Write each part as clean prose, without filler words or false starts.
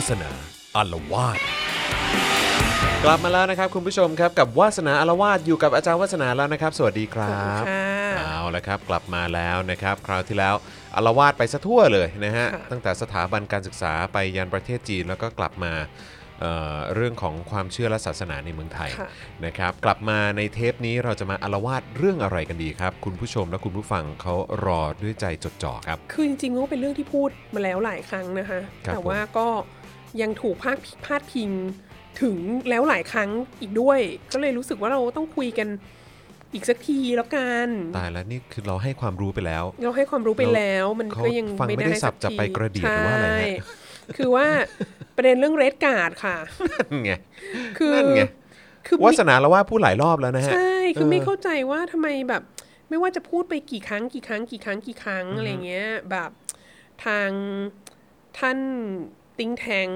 วาสนาอาละวาดกลับมาแล้วนะครับคุณผู้ชมครับกับวาสนาอาละวาดอยู่กับอาจารย์วาสนาแล้วนะครับสวัสดีครับเอาละครับกลับมาแล้วนะครับคราวที่แล้วอาละวาดไปซะทั่วเลยนะฮะตั้งแต่สถาบันการศึกษาไปยันประเทศจีนแล้วก็กลับมาเรื่องของความเชื่อและศาสนาในเมืองไทยนะครับกลับมาในเทปนี้เราจะมาอาละวาดเรื่องอะไรกันดีครับคุณผู้ชมและคุณผู้ฟังเขารอด้วยใจจดจ่อครับคือจริงๆก็เป็นเรื่องที่พูดมาแล้วหลายครั้งนะคะแต่ว่าก็ยังถูกพาดพิงถึงแล้วหลายครั้งอีกด้วยก็เลยรู้สึกว่าเราต้องคุยกันอีกสักทีแล้วกันตายแล้วนี่คือเราให้ความรู้ไปแล้วเราให้ความรู้ไปแล้วมันก็ยังไม่ได้สับจะไปกระเดี่ยงว่าอะไรคือว่าประเด็นเรื่องเรดการ์ดค่ะไงคือวาสนาละว่าพูดหลายรอบแล้วนะฮะใช่คือไม่เข้าใจว่าทำไมแบบไม่ว่าจะพูดไปกี่ครั้งอะไรเงี้ยแบบทางท่านติ้งแทง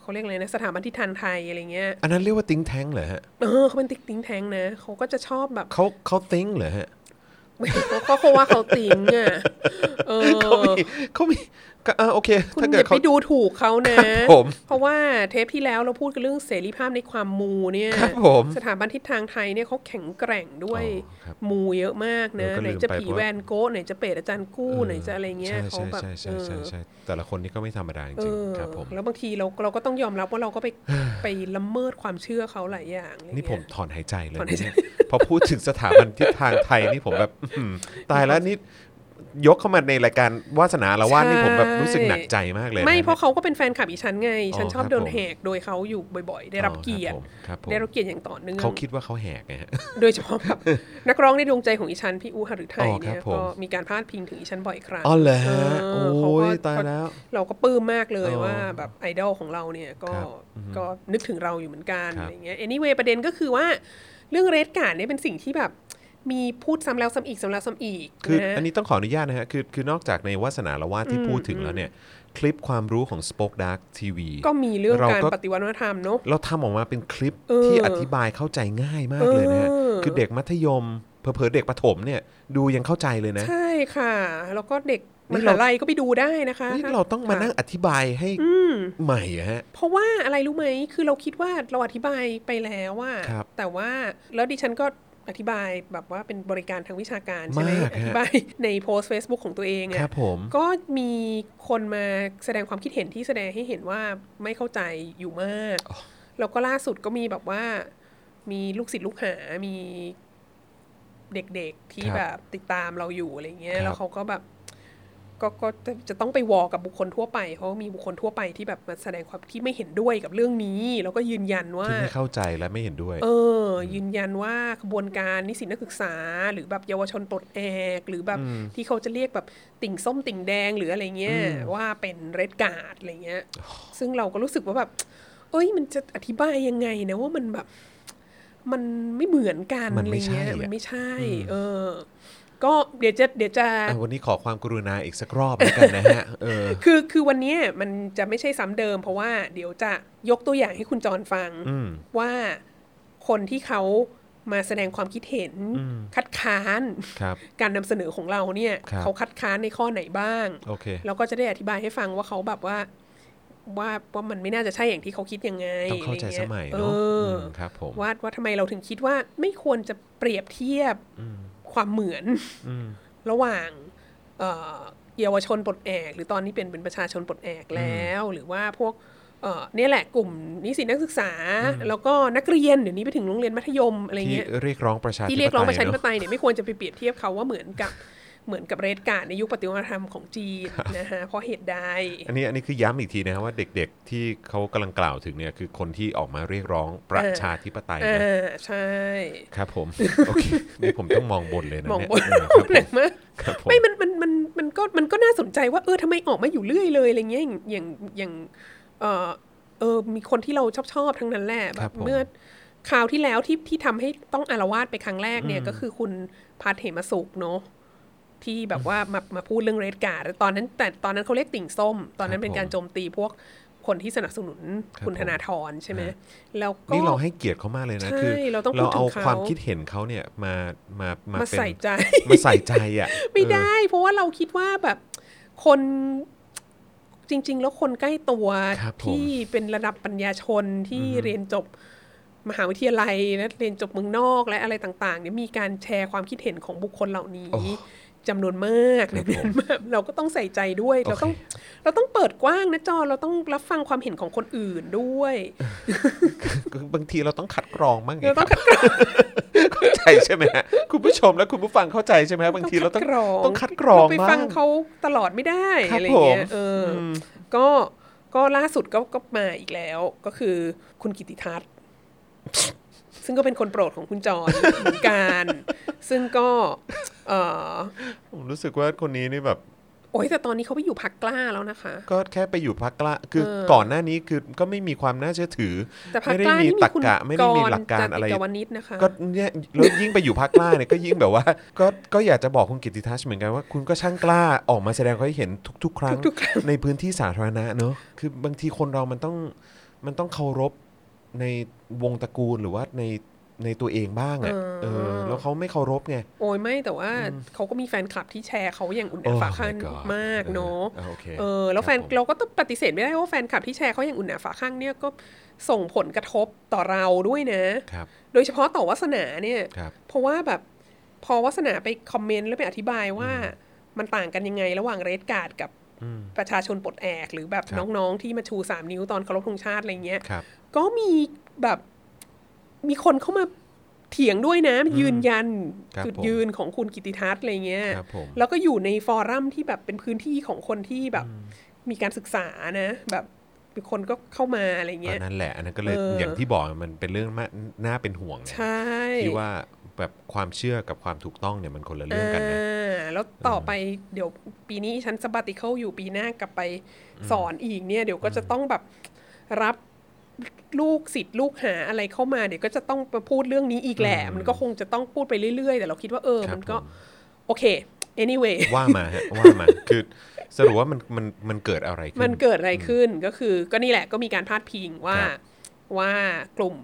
เขาเรียกอะไรนะสถาบันทิศทางไทยอะไรเงี้ยอันนั้นเรียกว่าติ้งแทงเหรอฮะเขาเป็นติ้งแทงนะเขาก็จะชอบแบบเขาติ้งเหรอฮะก็เพราะว่าเขาติ้งอ่ะเขามีโอเคคุณอย่าไปดูถูกเขานะเพราะว่าเทปที่แล้วเราพูดกันเรื่องเสรีภาพในความมูเนี่ยสถาบันทิศทางไทยเนี่ยเขาแข็งแกร่งด้วยมูเยอะมากนะไหนจะผีแวนโก้ไหนจะเปรตอาจารย์กู้ไหนจะอะไรเงี้ยเขาแบบแต่ละคนนี่ก็ไม่ธรรมดาจริงครับผมแล้วบางทีเราก็ต้องยอมรับว่าเราก็ไปละเมิดความเชื่อเขาหลายอย่างนี่ผมถอนหายใจเลยพอพูดถึงสถาบันทิศทางไทยนี่ผมแบบตายแล้วนี่ยกเข้ามาในรายการวาสนาละวาดนี่ผมแบบรู้สึกหนักใจมากเลยไม่เพราะเขาก็เป็นแฟนคลับอีฉันไงฉันชอบโดนแหกโดยเขาอยู่บ่อยๆได้รับเกียรติอย่างต่อเนื่องเขาคิดว่าเขาแหกไงฮะโดยเฉพาะแบบนักร้องในดวงใจของอีฉันพี่อู๋หฤทัยเนี่ยก็มีการพาดพิงถึงอีฉันบ่อยครั้งอ๋อเหรอโอ้ยตายแล้วเราก็ปลื้มมากเลยว่าแบบไอดอลของเราเนี่ยก็นึกถึงเราอยู่เหมือนกันอย่างเงี้ย anyway ประเด็นก็คือว่าเรื่องเรดการ์ดเนี่ยเป็นสิ่งที่แบบมีพูดซ้ำแล้วซ้ำอีกคืออันนี้ต้องขออนุญาตนะฮะคือนอกจากในวาสนาละวาดที่พูดถึงแล้วเนี่ยคลิปความรู้ของ Spoke Dark TV ก็มีเรื่องการปฏิวัติวัฒนธรรมเนาะเราทำออกมาเป็นคลิปที่อธิบายเข้าใจง่ายมากเลยนะฮะคือเด็กมัธยมเผลอๆเด็กประถมเนี่ยดูยังเข้าใจเลยนะใช่ค่ะแล้วก็เด็กมหาลัยก็ไปดูได้นะคะนี่เราต้องมานั่งอธิบายให้ใหม่ฮะเพราะว่าอะไรรู้ไหมคือเราคิดว่าเราอธิบายไปแล้วว่าแต่ว่าแล้วดิฉันก็อธิบายแบบว่าเป็นบริการทางวิชาการใช่ไหมอธิบายในโพสต์ Facebook ของตัวเองเนี่ยก็มีคนมาแสดงความคิดเห็นที่แสดงให้เห็นว่าไม่เข้าใจอยู่มากแล้วก็ล่าสุดก็มีแบบว่ามีลูกศิษย์ลูกหามีเด็กๆที่แบบติดตามเราอยู่อะไรเงี้ยแล้วเขาก็แบบก็จะต้องไปวอกับบุคคลทั่วไปเพราะมีบุคคลทั่วไปที่แบบมาแสดงความที่ไม่เห็นด้วยกับเรื่องนี้แล้วก็ยืนยันว่าที่ไม่เข้าใจและไม่เห็นด้วยยืนยันว่าขบวนการนิสิตนักศึกษาหรือแบบเยาวชนปลดแอกหรือแบบที่เขาจะเรียกแบบติ่งส้มติ่งแดงหรืออะไรเงี้ยว่าเป็นเรดการ์ดอะไรเงี้ยซึ่งเราก็รู้สึกว่าแบบเอ้ยมันจะอธิบายยังไงนะว่ามันแบบมันไม่เหมือนกันอะไรเงี้ยมันไม่ใช่ก็เดี๋ยวจะวันนี้ขอความกรุณาอีกสักรอบแล้วกันนะฮะคือวันนี้มันจะไม่ใช่ซ้ำเดิมเพราะว่าเดี๋ยวจะยกตัวอย่างให้คุณจรฟังว่าคนที่เขามาแสดงความคิดเห็นคัดค้านการนำเสนอของเราเนี่ยเขาคัดค้านในข้อไหนบ้างแล้วก็จะได้อธิบายให้ฟังว่าเขาแบบว่ามันไม่น่าจะใช่อย่างที่เขาคิดยังไงต้องเข้าใจสมัยเนาะครับผมว่าทำไมเราถึงคิดว่าไม่ควรจะเปรียบเทียบความเหมือนระหว่างเยาวชนปลดแอกหรือตอนนี้เป็นประชาชนปลดแอกแล้วหรือว่าพวกนี่แหละกลุ่มนิสิตนักศึกษาแล้วก็นักเรียนเดี๋ยวนี้ไปถึงโรงเรียนมัธยมอะไรเงี้ยที่เรียกร้องประชาธิปไตยเนี่ยไม่ควรจะไปเปรียบเทียบเขาว่าเหมือนกับเรดการ์ดในยุคปฏิวัติวัฒนธรรมของจีนนะฮะเพราะเหตุใดอันนี้คือย้ำอีกทีนะว่าเด็กๆที่เขากำลังกล่าวถึงเนี่ยคือคนที่ออกมาเรียกร้องประชาธิปไตยนะใช่ครับผมโอเคนี่ผมต้องมองบนเลยนะมองบนแรงมากไม่มันก็น่าสนใจว่าทำไมออกมาอยู่เรื่อยเลยอะไรเงี้ยอย่างมีคนที่เราชอบทั้งนั้นแหละแบบเมื่อคราวที่แล้วที่ทำให้ต้องอาละวาดไปครั้งแรกเนี่ยก็คือคุณภัทร เหมสุขเนาะที่แบบว่ามาพูดเรื่องเรดการ์ดแต่ตอนนั้นเขาเรียกติ่งส้มตอนนั้นเป็นการโจมตีพวกคนที่สนับสนุนคุณธนาธรใช่ไหมแล้วก็นี่เราให้เกียรติเขามากเลยนะคือเราเอาความคิดเห็นเขาเนี่ยมาใส่ใจอ่ะไม่ได้เพราะว่าเราคิดว่าแบบคน จริงๆแล้วคนใกล้ตัวที่เป็นระดับปัญญาชนที่เรียนจบมหาวิทยาลัยและเรียนจบเมืองนอกและอะไรต่างๆเนี่ยมีการแชร์ความคิดเห็นของบุคคลเหล่านี้จำนวนมากเราก็ต้องใส่ใจด้วยเราต้องเปิดกว้างนะจอเราต้องรับฟังความเห็นของคนอื่นด้วยบางทีเราต้องขัดกรองบ้างไงเข้าใจใช่ไหมฮะคุณผู้ชมและคุณผู้ฟังเข้าใจใช่ไหมฮะบางทีเราต้องคัดกรองบ้างไปฟังเขาตลอดไม่ได้อะไรเงี้ยก็ล่าสุดก็มาอีกแล้วก็คือคุณกิติทัศน์ซึ่งก็เป็นคนโปรดของคุณจอนเหมือนกันซึ่งก็ผมรู้สึกว่าคนนี้นี่แบบโอ้ยแต่ตอนนี้เขาไปอยู่พรรคกล้าแล้วนะคะก็แค่ไปอยู่พรรคกล้าคือก่อนหน้านี้คือก็ไม่มีความน่าเชื่อถือไม่ได้มีตรรกะไม่ได้มีหลักการอะไรก็เนี่ยแล้วยิ่งไปอยู่พรรคกล้าเนี่ยก็ยิ่งแบบว่าก็อยากจะบอกคุณกิตติทัศน์เหมือนกันว่าคุณก็ช่างกล้าออกมาแสดงความเห็นทุกๆครั้งในพื้นที่สาธารณะเนอะคือบางทีคนเรามันต้องเคารพในวงตระกูลหรือว่าในตัวเองบ้างอ่ะแล้วเขาไม่เคารพไงโอ้ยไม่แต่ว่าเขาก็มีแฟนคลับที่แชร์เขาอย่างอุ่นหนาฝาข้างมากเนาะแล้วแฟนเราก็ต้องปฏิเสธไม่ได้ว่าแฟนคลับที่แชร์เขาอย่างอุ่นหนาฝาข้างเนี่ยก็ส่งผลกระทบต่อเราด้วยนะโดยเฉพาะต่อวาสนาเนี่ยเพราะว่าแบบพอวาสนาไปคอมเมนต์แล้วไปอธิบายว่ามันต่างกันยังไงระหว่างเรดการ์ดกับประชาชนปลดแอกหรือแบบน้องๆที่มาชู3นิ้วตอนเคารพธงชาติอะไรเงี้ยก็มีแบบมีคนเข้ามาเถียงด้วยนะยืนยันจุดยืนของคุณกิติทัศน์อะไรเงี้ยแล้วก็อยู่ในฟอรัมที่แบบเป็นพื้นที่ของคนที่แบบมีการศึกษานะแบบคนก็เข้ามาอะไรเงี้ยนั่นแหละอันนั้นก็เลยอย่างที่บอกมันเป็นเรื่องน่าเป็นห่วงที่ว่าแบบความเชื่อกับความถูกต้องเนี่ยมันคนละเรื่องกันนะแล้วต่อไปเดี๋ยวปีนี้ฉัน sabbatical อยู่ปีหน้ากลับไปสอนอีกเนี่ยเดี๋ยวก็จะต้องแบบรับลูกศิษย์ลูกหาอะไรเข้ามาเดี๋ยวก็จะต้องมาพูดเรื่องนี้อีกแหละมันก็คงจะต้องพูดไปเรื่อยๆแต่เราคิดว่ามันก็โอเค anyway ว่ามา คือสรุปว่ามันเกิดอะไรขึ้นมันเกิดอะไรขึ้นก็คือก็นี่แหละก็มีการพาดพิงว่ากลุ่ม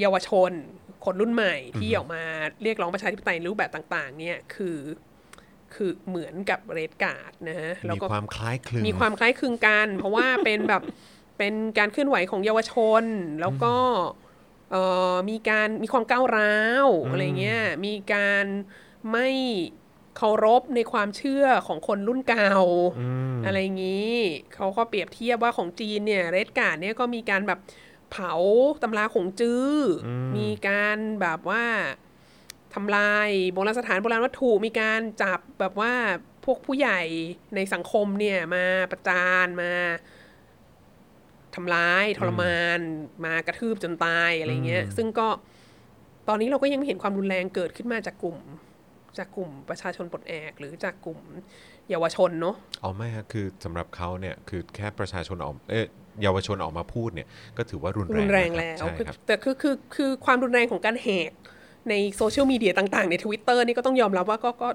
เยาวชนคนรุ่นใหม่ที่ออกมาเรียกร้องประชาธิปไตยรูปแบบต่างๆเนี่ยคือเหมือนกับเรดการ์ดนะฮะแล้วก็มีความคล้ายคลึงกันเพราะว่าเป็นแบบเป็นการเคลื่อนไหวของเยาวชนแล้วก็มีความก้าวร้าวอะไรเงี้ยมีการไม่เคารพในความเชื่อของคนรุ่นเก่าอะไรงี้เขาก็เปรียบเทียบว่าของจีนเนี่ยเรดการ์ดเนี่ยก็มีการแบบเผาตำราขงจื้อมีการแบบว่าทำลายโบราณสถานโบราณวัตถุมีการจับแบบว่าพวกผู้ใหญ่ในสังคมเนี่ยมาประจานมาทำร้ายทรมานมากระทืบจนตายอะไรเงี้ยซึ่งก็ตอนนี้เราก็ยังไม่เห็นความรุนแรงเกิดขึ้นมาจากกลุ่มประชาชนปลดแอกหรือจากกลุ่มเยาวชนเนาะอ๋อไม่ฮะคือสำหรับเขาเนี่ยคือแค่ประชาชนเยาวชนออกมาพูดเนี่ยก็ถือว่ารุนแรงแล้วแต่คือความรุนแรงของการแหกในโซเชียลมีเดียต่างๆใน Twitter นี่ก็ต้องยอมรับว่าก็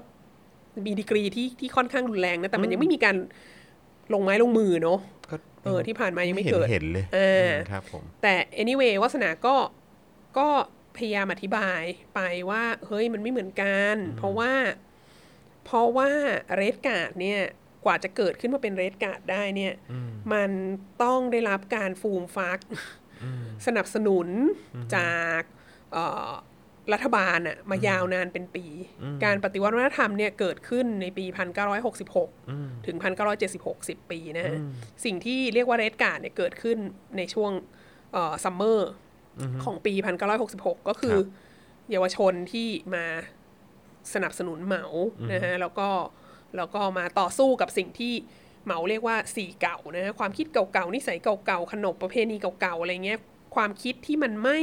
มีดีกรีที่ค่อนข้างรุนแรงนะแต่มันยังไม่มีการลงไม้ลงมือเนาะที่ผ่านมายังไม่เกิดเห็นเลยครับผมแต่ anyway วาสนาก็พยายามอธิบายไปว่าเฮ้ยมันไม่เหมือนกันเพราะว่าเรดการ์ดเนี่ยกว่าจะเกิดขึ้นมาเป็นเรดการ์ดได้เนี่ยมันต้องได้รับการฟูมฟักสนับสนุนจากรัฐบาลน่ะมายาวนานเป็นปีการปฏิวัติวัฒนธรรมเนี่ยเกิดขึ้นในปี1966ถึง1976 10ปีนะฮะสิ่งที่เรียกว่าเรดการ์ดเนี่ยเกิดขึ้นในช่วงซัมเมอร์ของปี1966ก็คือเยาวชนที่มาสนับสนุนเหมานะฮะแล้วก็มาต่อสู้กับสิ่งที่เหมาเรียกว่าสีเก่านะฮะความคิดเก่าๆนิสัยเก่าๆขนบประเพณีเก่าๆอะไรเงี้ยความคิดที่มันไม่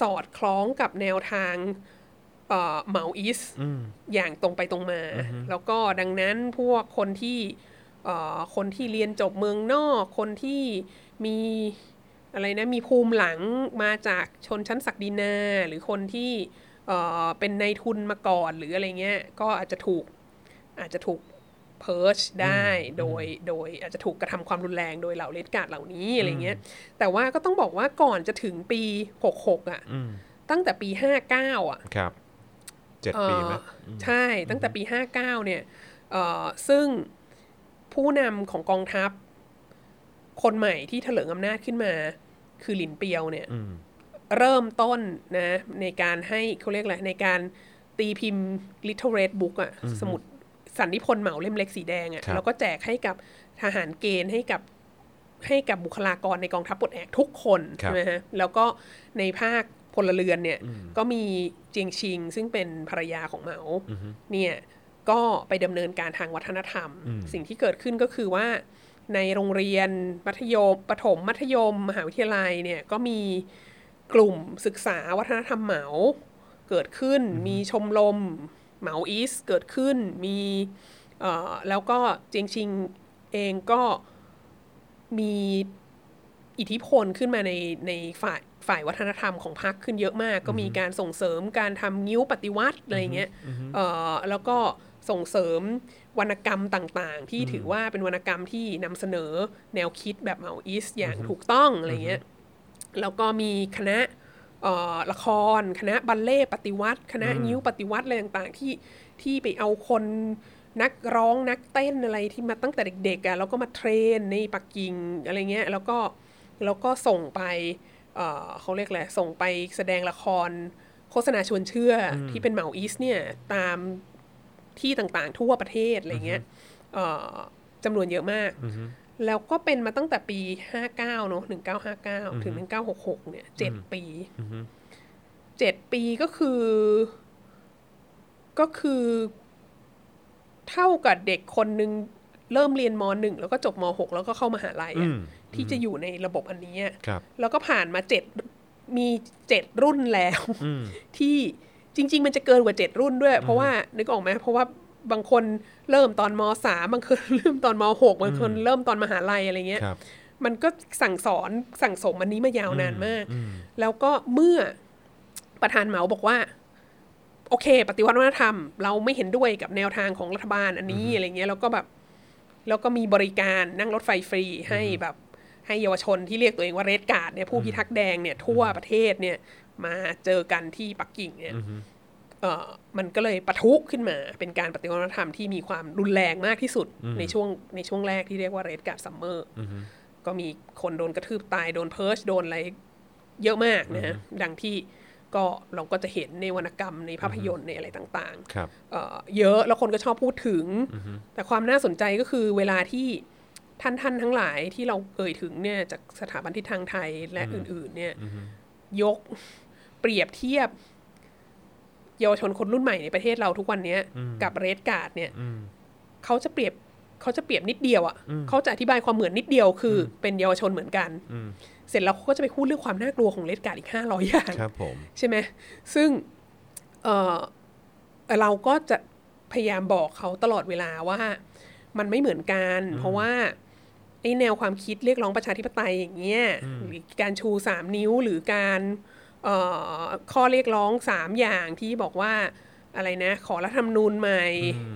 สอดคล้องกับแนวทางเหมาอีสอย่างตรงไปตรงมาแล้วก็ดังนั้นพวกคนที่เรียนจบเมืองนอกคนที่มีอะไรนะมีภูมิหลังมาจากชนชั้นศักดินาหรือคนที่เป็นนายทุนมาก่อนหรืออะไรเงี้ยก็อาจจะถูกเพิร์ชได้โดยอาจจะถูกกระทำความรุนแรงโดยเหล่าเรดการ์ดเหล่านี้อะไรเงี้ยแต่ว่าก็ต้องบอกว่าก่อนจะถึงปี66อ่ะตั้งแต่ปี59อ่ะครับ7ปีมั้ยใช่ตั้งแต่ปี59เนี่ยซึ่ง ผู้นำของกองทัพคนใหม่ที่เถลิงอำนาจขึ้นมาคือหลินเปียวเนี่ยเริ่มต้นนะในการให้เขาเรียกอะไรในการตีพิมพ์ literate book อ่ะสมุดสันนิพนธ์เหมาเล่มเล็กสีแดงอ่ะแล้วก็แจกให้กับทหารเกณฑ์ให้กับบุคลากรในกองทัพปลดแอกทุกคนใช่ไหมฮะแล้วก็ในภาคพลเรือนเนี่ยก็มีเจียงชิงซึ่งเป็นภรรยาของเหมาเนี่ยก็ไปดำเนินการทางวัฒนธรรมสิ่งที่เกิดขึ้นก็คือว่าในโรงเรียนมัธยมประถมมัธยมมหาวิทยาลัยเนี่ยก็มีกลุ่มศึกษาวัฒนธรรมเหมาเกิดขึ้นมีชมรมเหมาอีสเกิดขึ้นมีแล้วก็เจียงชิงเองก็มีอิทธิพลขึ้นมาในฝ่ายวัฒนธรรมของพรรคขึ้นเยอะมากก็มีการส่งเสริมการทำงิ้วปฏิวัติอะไรเงี้ยแล้วก็ส่งเสริมวรรณกรรมต่างๆที่ถือว่าเป็นวรรณกรรมที่นำเสนอแนวคิดแบบเหมาอีสอย่างถูกต้องอะไรเงี้ยแล้วก็มีคณะละครคณะบัลเล่ปฏิวัติคณะงิ้วปฏิวัติอะไรต่างๆที่ไปเอาคนนักร้องนักเต้นอะไรที่มาตั้งแต่เด็กๆอ่ะแล้วก็มาเทรนในปักกิ่งอะไรเงี้ยแล้วก็ส่งไปเขาเรียกอะไรส่งไปแสดงละครโฆษณาชวนเชื่อที่เป็นเหมาอีสเนี่ยตามที่ต่างๆทั่วประเทศอะไรเงี้ยจำนวนเยอะมากแล้วก็เป็นมาตั้งแต่ปี59เนาะ1959ถึง1966เนี่ย7ปี7ปีก็คือเท่ากับเด็กคนนึงเริ่มเรียนม.1 แล้วก็จบม.6 แล้วก็เข้ามหาลัยที่จะอยู่ในระบบอันนี้แล้วก็ผ่านมา7มี7รุ่นแล้วที่จริงๆมันจะเกินกว่า7รุ่นด้วยเพราะว่านึกออกไหมเพราะว่าบางคนเริ่มตอนม.3 บางคนเริ่มตอนม.6 บางคนเริ่มตอนมหาลัยอะไรเงี้ยมันก็สั่งสมอันนี้มายาวนานมากแล้วก็เมื่อประธานเหมาบอกว่าโอเคปฏิวัติวัฒนธรรมเราไม่เห็นด้วยกับแนวทางของรัฐบาลอันนี้อะไรเงี้ยแล้วก็มีบริการนั่งรถไฟฟรีให้แบบให้เยาวชนที่เรียกตัวเองว่าเรดการ์ดเนี่ยผู้พิทักษ์แดงเนี่ยทั่วประเทศเนี่ยมาเจอกันที่ปักกิ่งเนี่ยมันก็เลยปะทุขึ้นมาเป็นการปฏิวัติวัฒนธรรมที่มีความรุนแรงมากที่สุดในช่วงแรกที่เรียกว่าเรดการ์ดซัมเมอร์ก็มีคนโดนกระทืบตายโดนเพิร์ชโดนอะไรเยอะมากนะฮะดังที่ก็เราก็จะเห็นในวรรณกรรมในภาพยนตร์ในอะไรต่างๆเยอะแล้วคนก็ชอบพูดถึงแต่ความน่าสนใจก็คือเวลาที่ท่านทั้งหลายที่เราเอ่ยถึงเนี่ยจากสถาบันทิศทางไทยและอื่นๆเนี่ยยกเปรียบเทียบเยาวชนคนรุ่นใหม่ในประเทศเราทุกวันนี้กับเรดการ์ดเนี่ยเขาจะเปรียบนิดเดียวอ่ะเขาจะอธิบายความเหมือนนิดเดียวคือเป็นเยาวชนเหมือนกันเสร็จแล้วเขาก็จะไปพูดเรื่องความน่ากลัวของเรดการ์ดอีก500อย่างใช่ไหมซึ่งเราก็จะพยายามบอกเขาตลอดเวลาว่ามันไม่เหมือนกันเพราะว่าไอ้แนวความคิดเรียกร้องประชาธิปไตยอย่างเงี้ยหรือการชู3นิ้วหรือการข้อเรียกร้อง3อย่างที่บอกว่าอะไรนะขอรัฐธรรมนูญใหม่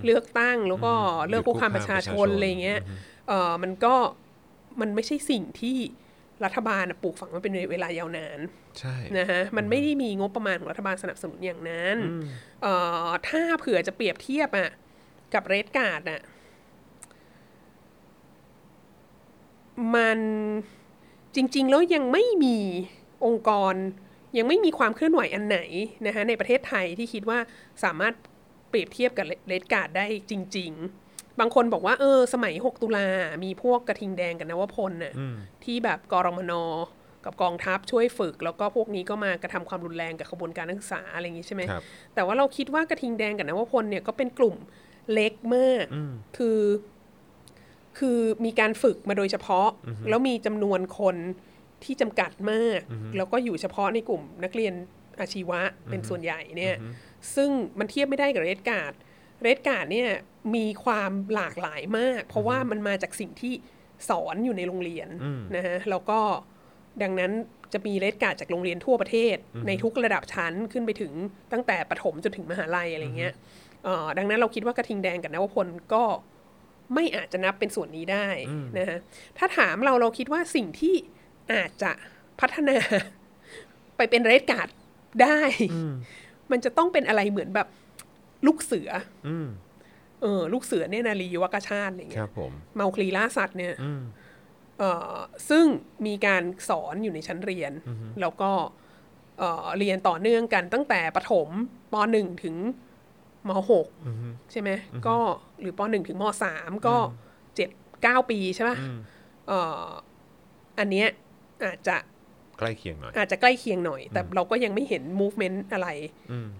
เลือกตั้งแล้วก็เลือกผู้ค้ำประชาชนอะไรเงี้ยมันไม่ใช่สิ่งที่รัฐบาลปลูกฝังมาเป็นเวลายาวนานใช่นะฮะมันไม่ได้มีงบประมาณของรัฐบาลสนับสนุนอย่างนั้นถ้าเผื่อจะเปรียบเทียบอ่ะกับเรดการ์ดอ่ะมันจริงๆแล้วยังไม่มีองค์กรยังไม่มีความเคลื่อนไหวอันไหนนะคะในประเทศไทยที่คิดว่าสามารถเปรียบเทียบกับเรดการ์ดได้จริงๆบางคนบอกว่าสมัย6ตุลามีพวกกระทิงแดงกับนวพลน่ะที่แบบกรมนกับกองทัพช่วยฝึกแล้วก็พวกนี้ก็มากระทำความรุนแรงกับขบวนการนักศึกษาอะไรอย่างงี้ใช่ไหมแต่ว่าเราคิดว่ากระทิงแดงกับนวพลเนี่ยก็เป็นกลุ่มเล็กมากคือมีการฝึกมาโดยเฉพาะแล้วมีจำนวนคนที่จำกัดมากแล้วก็อยู่เฉพาะในกลุ่มนักเรียนอาชีวะเป็นส่วนใหญ่เนี่ยซึ่งมันเทียบไม่ได้กับเรดการ์ดเนี่ยมีความหลากหลายมากเพราะว่ามันมาจากสิ่งที่สอนอยู่ในโรงเรียนนะฮะแล้วก็ดังนั้นจะมีเรดการ์ดจากโรงเรียนทั่วประเทศในทุกระดับชั้นขึ้นไปถึงตั้งแต่ประถมจนถึงมหาลัยอะไรเงี้ยดังนั้นเราคิดว่ากระทิงแดงกับนวพลก็ไม่อาจจะนับเป็นส่วนนี้ได้นะฮะถ้าถามเราคิดว่าสิ่งที่อาจจะพัฒนาไปเป็นเรดการ์ดได้มันจะต้องเป็นอะไรเหมือนแบบลูกเสือ ลูกเสือเนี่ยนารียุวกชาติอย่างเงี้ยเมาคลีล่าสัตว์เนี่ยซึ่งมีการสอนอยู่ในชั้นเรียนแล้วก็เรียนต่อเนื่องกันตั้งแต่ประถมป .1 ถึงม .6 ใช่ไหมก็หรือป .1 ถึงม .3 ก็7-9 ปีใช่ป่ะอันเนี้ยอาจจะใกล้เคียงหน่อยแต่เราก็ยังไม่เห็น movement อะไร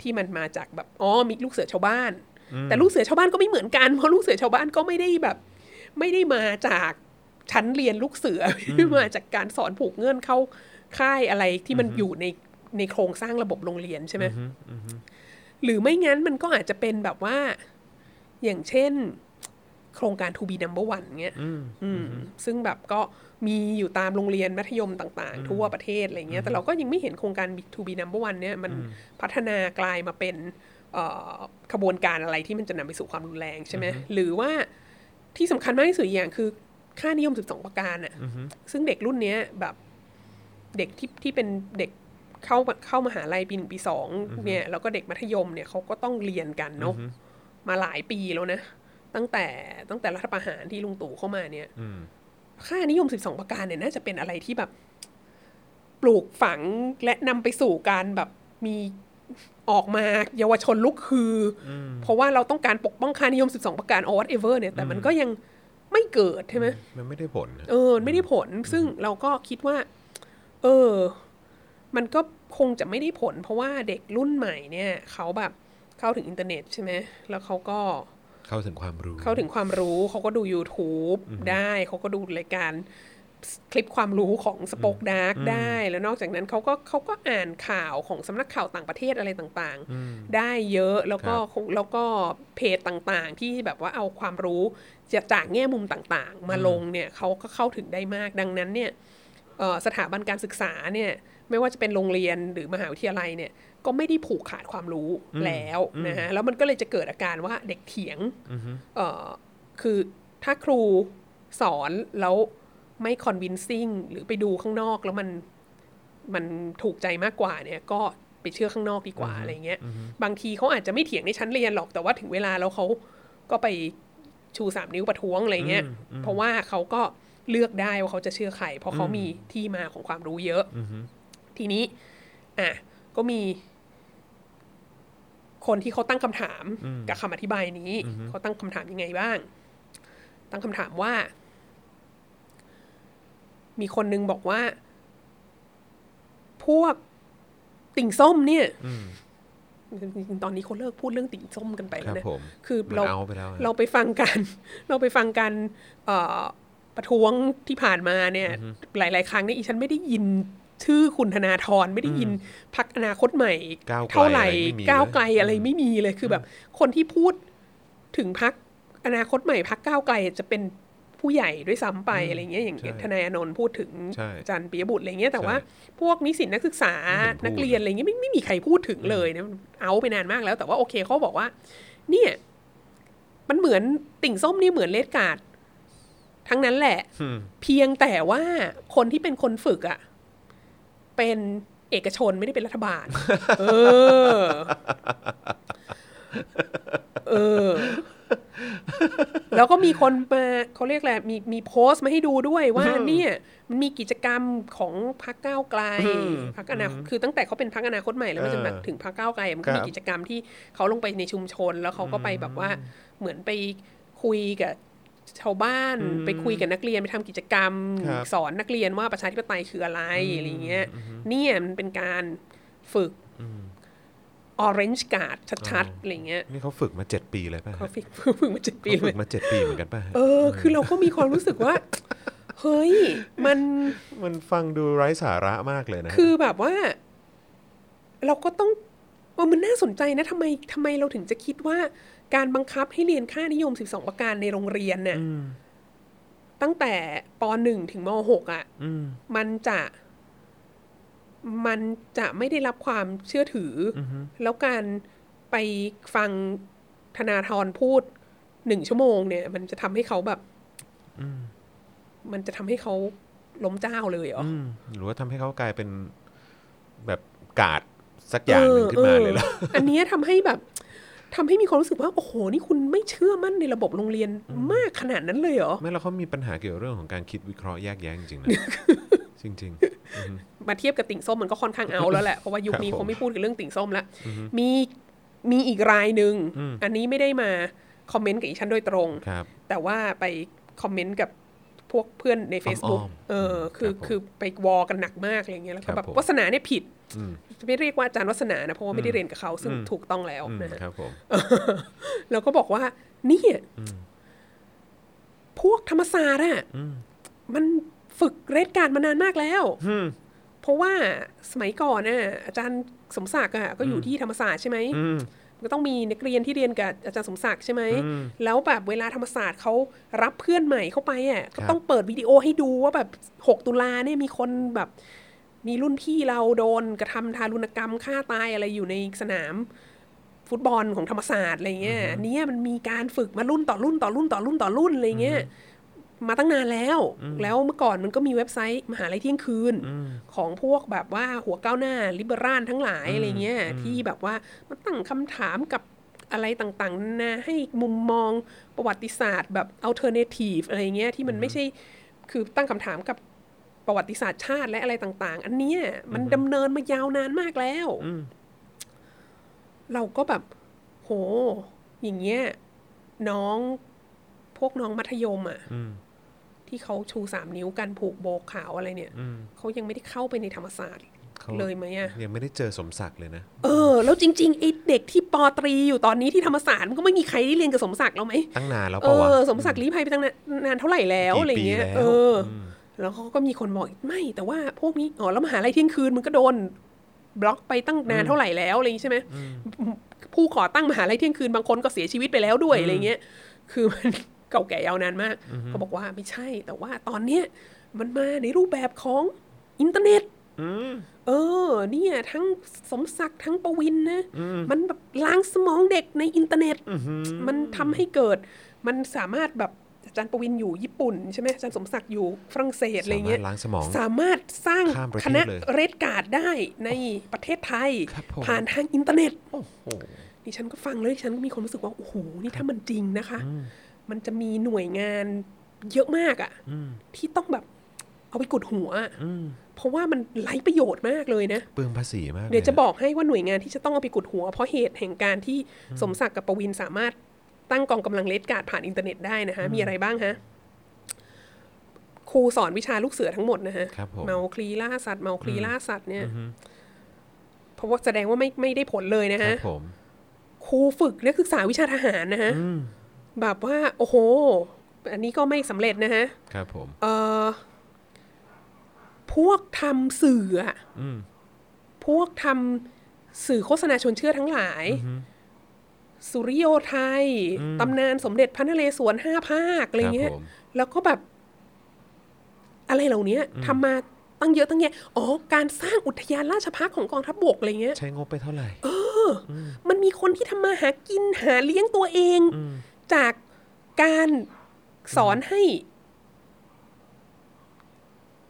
ที่มันมาจากแบบมีลูกเสือชาวบ้านแต่ลูกเสือชาวบ้านก็ไม่เหมือนกันเพราะลูกเสือชาวบ้านก็ไม่ได้แบบไม่ได้มาจากชั้นเรียนลูกเสือ มาจากการสอนผูกเงื่อนเข้าค่ายอะไรที่มันอยู่ในโครงสร้างระบบโรงเรียนใช่ไหมหรือไม่งั้นมันก็อาจจะเป็นแบบว่าอย่างเช่นโครงการ To Be Number One เงี้ยซึ่งแบบก็มีอยู่ตามโรงเรียนมัธยมต่างๆทั่วประเทศอะไรเงี้ยแต่เราก็ยังไม่เห็นโครงการ To Be Number One เนี่ยมันพัฒนากลายมาเป็นขบวนการอะไรที่มันจะนำไปสู่ความรุนแรงใช่ไหมหรือว่าที่สำคัญมากที่สุดอย่างคือค่านิยม12ประการอะซึ่งเด็กรุ่นเนี้ยแบบเด็กที่เป็นเด็กเข้ามหาลัยปี1ปี2เนี่ยแล้วก็เด็กมัธยมเนี่ยเขาก็ต้องเรียนกันเนาะมาหลายปีแล้วนะตั้งแต่รัฐประหารที่ลุงตู่เข้ามาเนี่ยค่านิยม12ประการเนี่ยน่าจะเป็นอะไรที่แบบปลูกฝังและนำไปสู่การแบบมีออกมาเยาวชนลุกฮือเพราะว่าเราต้องการปกป้องค่านิยม12ประการ or whatever เนี่ยแต่มันก็ยังไม่เกิดใช่ไหมมันไม่ได้ผลไม่ได้ผลซึ่งเราก็คิดว่ามันก็คงจะไม่ได้ผลเพราะว่าเด็กรุ่นใหม่เนี่ยเขาแบบเข้าถึงอินเทอร์เน็ตใช่ไหมแล้วเขาก็เข้าถึงความรู้เขาก็ดู YouTube ได้เขาก็ดูรายการคลิปความรู้ของ Spoke Dark ได้แล้วนอกจากนั้นเขาก็อ่านข่าวของสำนักข่าวต่างประเทศอะไรต่างๆได้เยอะแล้วก็เพจต่างๆที่แบบว่าเอาความรู้จากแง่มุมต่างๆมาลงเนี่ยเขาก็เข้าถึงได้มากดังนั้นเนี่ยสถาบันการศึกษาเนี่ยไม่ว่าจะเป็นโรงเรียนหรือมหาวิทยาลัยเนี่ยก็ไม่ได้ผูกขาดความรู้แล้วนะฮะแล้วมันก็เลยจะเกิดอาการว่าเด็กเถียงคือถ้าครูสอนแล้วไม่ convincing หรือไปดูข้างนอกแล้วมันถูกใจมากกว่าเนี่ยก็ไปเชื่อข้างนอกดีกว่าอะไรเงี้ยบางทีเขาอาจจะไม่เถียงในชั้นเรียนหรอกแต่ว่าถึงเวลาแล้วเขาก็ไปชู3นิ้วประท้วงอะไรเงี้ยเพราะว่าเขาก็เลือกได้ว่าเขาจะเชื่อใครเพราะเขามีที่มาของความรู้เยอะทีนี้ก็มีคนที่เขาตั้งคำถามกับคำอธิบายนี้เขาตั้งคำถามยังไงบ้างตั้งคำถามว่ามีคนนึงบอกว่าพวกติ่งส้มเนี่ยตอนนี้เขาเลิกพูดเรื่องติ่งส้มกันไปแล้วนะคือเราไปฟังกันประท้วงที่ผ่านมาเนี่ยหลายๆครั้งเนี่ยอีฉันไม่ได้ยินชื่อคุณธนาธรไม่ได้ยินพรรคอนาคตใหม่เท่าไหร่ก้าวไกลอะไรไม่มีเลยคือแบบคนที่พูดถึงพรรคอนาคตใหม่พรรคก้าวไกลจะเป็นผู้ใหญ่ด้วยซ้ำไปอะไรเงี้ยอย่างทนายอานนท์พูดถึงอาจารย์ปิยบุตรอะไรเงี้ยแต่ว่าพวกนิสิตนักศึกษานักเรียนอะไรเงี้ยไม่มีใครพูดถึงเลยนะเอาไปนานมากแล้วแต่ว่าโอเคเขาบอกว่าเนี่ยมันเหมือนติ่งส้มนี่เหมือนเลดการ์ดทั้งนั้นแหละเพียงแต่ว่าคนที่เป็นคนฝึกอ่ะเป็นเอกชนไม่ได้เป็นรัฐบาลแล้วก็มีคนมาเขาเรียกแหละมีโพสต์มาให้ดูด้วยว่าเนี่ยมันมีกิจกรรมของพรรคก้าวไกลพรรคอนาคตคือตั้งแต่เขาเป็นพรรคอนาคตใหม่แล้วมันจะมาถึงพรรคก้าวไกลมันก็มีกิจกรรมที่เขาลงไปในชุมชนแล้วเขาก็ไปแบบว่าเหมือนไปคุยกับชาวบ้านไปคุยกับนักเรียนไปทำกิจกรรมสอนนักเรียนว่าประชาธิปไตยคืออะไรอะไรเงี้ยเนี่ยมันเป็นการฝึกOrange Guard ชัดๆอะไรเงี้ยนี่เขาฝึกมา7ปีเลยป่ะเขาฝึกมา7ปีเลยฝึกมา7ปีเหมือนกันป่ะคือเราก็มีความรู้สึกว่าเฮ้ยมันฟังดูไร้สาระมากเลยนะคือแบบว่าเราก็ต้องมันน่าสนใจนะทำไมเราถึงจะคิดว่าการบังคับให้เรียนค่านิยม12ประการในโรงเรียนน่ะตั้งแต่ป .1 ถึงม .6 อ่ะมันจะไม่ได้รับความเชื่อถือแล้วการไปฟังธนาธรพูด1ชั่วโมงเนี่ยมันจะทำให้เขาแบบมันจะทำให้เขาล้มเจ้าเลยเหรอหรือว่าทำให้เขากลายเป็นแบบกาดสักอย่างหนึ่งขึ้นมาเลยล่ะอันนี้ทำให้แบบ ทำให้มีความรู้สึกว่าโอ้โหนี่คุณไม่เชื่อมั่นในระบบโรงเรียนมากขนาดนั้นเลยเหรอไม่แล้วเขามีปัญหาเกี่ยวเรื่องของการคิดวิเคราะห์แยกแยะจริงๆนะ จริงๆมาเทียบกับติ่งส้มมันก็ค่อนข้างเอาแล้วแหละเพราะว่ายุคนี้คงไม่พูดถึงเรื่องติ่งส้มละมีอีกรายนึงอันนี้ไม่ได้มาคอมเมนต์กับอีฉันโดยตรงแต่ว่าไปคอมเมนต์กับพวกเพื่อนใน Facebook คือไปวอกันหนักมากอะไรเงี้ยแล้วก็แบบวาสนาเนี่ยผิดจะไม่เรียกว่าอาจารย์วาสนานะเพราะว่าไม่ได้เรียนกับเขาซึ่งถูกต้องแล้วนะครับผมแล้วก็บอกว่านี่พวกธรรมศาสตร์อ่ะมันฝึกเรดการ์ดมานานมากแล้วเพราะว่าสมัยก่อนน่ะอาจารย์สมศักดิ์อ่ะก็อยู่ที่ธรรมศาสตร์ใช่มั้ยก็ต้องมีนักเรียนที่เรียนกับอาจารย์สมศักดิ์ใช่ไหมแล้วแบบเวลาธรรมศาสตร์เขารับเพื่อนใหม่เข้าไปอ่ะก็ต้องเปิดวิดีโอให้ดูว่าแบบ6ตุลาเนี่ยมีคนแบบมีรุ่นพี่เราโดนกระทำทารุณกรรมฆ่าตายอะไรอยู่ในสนามฟุตบอลของธรรมศาสตร์อะไรเงี้ยเนี่ยมันมีการฝึกมารุ่นต่อรุ่นต่อรุ่นต่อรุ่นต่อรุ่นอะไรเงี้ยมาตั้งนานแล้วเมื่อก่อนมันก็มีเว็บไซต์มหาลัยเที่ยงคืนของพวกแบบว่าหัวก้าวหน้าลิเบอรัลทั้งหลายอะไรเงี้ยที่แบบว่ามันตั้งคำถามกับอะไรต่างๆนะให้มุมมองประวัติศาสตร์แบบอัลเทอร์เนทีฟอะไรเงี้ยที่มันไม่ใช่คือตั้งคำถามกับประวัติศาสตร์ชาติและอะไรต่างๆอันเนี้ยมันดำเนินมายาวนานมากแล้วเราก็แบบโหอย่างเงี้ยน้องพวกน้องมัธยมอ่ะที่เขาชู3นิ้วกันผูกโบกขาวอะไรเนี่ยเขายังไม่ได้เข้าไปในธรรมศาสตร์เลยมั้ยอ่ะยังไม่ได้เจอสมศักดิ์เลยนะแล้วจริงๆไอ้เด็กที่ป.ตรีอยู่ตอนนี้ที่ธรรมศาสตร์มันก็ไม่มีใครได้เรียนกับสมศักดิ์แล้วมั้ยตั้งนานแล้วป่ะวะสมศักดิ์ลี้ภัยไปตั้งนานเท่าไหร่แล้วอะไรเงี้ยแล้วเขาก็มีคนบอกไม่แต่ว่าพวกนี้แล้วมหาลัยเที่ยงคืนมันก็โดนบล็อกไปตั้งนานเท่าไหร่แล้วอะไรใช่มั้ยผู้ก่อตั้งมหาลัยเที่ยงคืนบางคนก็เสียชีวิตไปแล้วด้วยอะไรเงี้ยคือมันเก่าแก่ยาวนานมากก็บอกว่าไม่ใช่แต่ว่าตอนเนี้ยมันมาในรูปแบบของอินเทอร์เน็ตเนี่ยทั้งสมศักดิ์ทั้งปวินนะมันแบบล้างสมองเด็กในอินเทอร์เน็ตมันทำให้เกิดมันสามารถแบบอาจารย์ปวินอยู่ญี่ปุ่นใช่ไหมอาจารย์สมศักดิ์อยู่ฝรั่งเศสอะไรเงี้ยสามารถสร้างคณะเรดการ์ดได้ในประเทศไทยผ่านทางอินเทอร์เน็ตดิฉันก็ฟังเลยฉันก็มีความรู้สึกว่าโอ้โหนี่ถ้ามันจริงนะคะมันจะมีหน่วยงานเยอะมากอ่ะที่ต้องแบบเอาไปกดหัวเพราะว่ามันไร้ประโยชน์มากเลยนะเปลืองภาษีมากเดี๋ยวจะบอกให้ว่าหน่วยงานที่จะต้องเอาไปกดหัวเพราะเหตุแห่งการที่สมศักดิ์กับปวินสามารถตั้งกองกำลังเรดการ์ดผ่านอินเทอร์เน็ตได้นะฮะมีอะไรบ้างฮะครูสอนวิชาลูกเสือทั้งหมดนะฮะเมาคลีล่าสัตว์เมาคลีล่าสัตว์เนี่ยเพราะว่าแสดงว่าไม่ได้ผลเลยนะฮะครูฝึกนักศึกษาวิชาทหารนะฮะแบบว่าโอ้โหอันนี้ก็ไม่สำเร็จนะฮะครับผมพวกทำสื่ออ่ะพวกทำสื่อโฆษณาชวนเชื่อทั้งหลายสุริโยไทยตำนานสมเด็จพระนเรศวร5ภาคอะไรเงี้ยแล้วก็แบบอะไรเหล่านี้ทำมาตั้งเยอะตั้งแยะการสร้างอุทยานราชภัฏของกองทัพบกอะไรเงี้ยใช้งบไปเท่าไหร่มันมีคนที่ทำมาหากินหาเลี้ยงตัวเองจากการสอนให้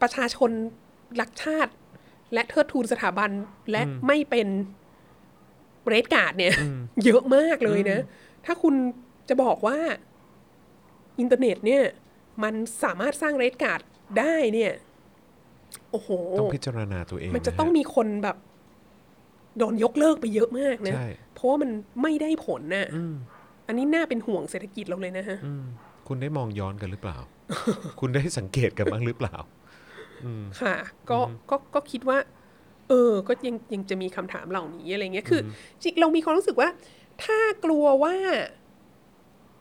ประชาชนรักชาติและเทิดทูนสถาบันและไม่เป็นเรดการ์ดเนี่ยเยอะมากเลยนะถ้าคุณจะบอกว่าอินเทอร์เน็ตเนี่ยมันสามารถสร้างเรดการ์ดได้เนี่ยโอ้โหต้องพิจารณาตัวเองมันจะต้องมีคนแบบโดนยกเลิกไปเยอะมากนะเพราะว่ามันไม่ได้ผลน่ะอันนี้น่าเป็นห่วงเศรษฐกิจเราเลยนะฮะคุณได้มองย้อนกันหรือเปล่า คุณได้สังเกตกันบ้างหรือเปล่าค่ะ ก็คิดว่าก็ยังจะมีคำถามเหล่านี้อะไรเงี้ยคือจริงเรามีความรู้สึกว่าถ้ากลัวว่า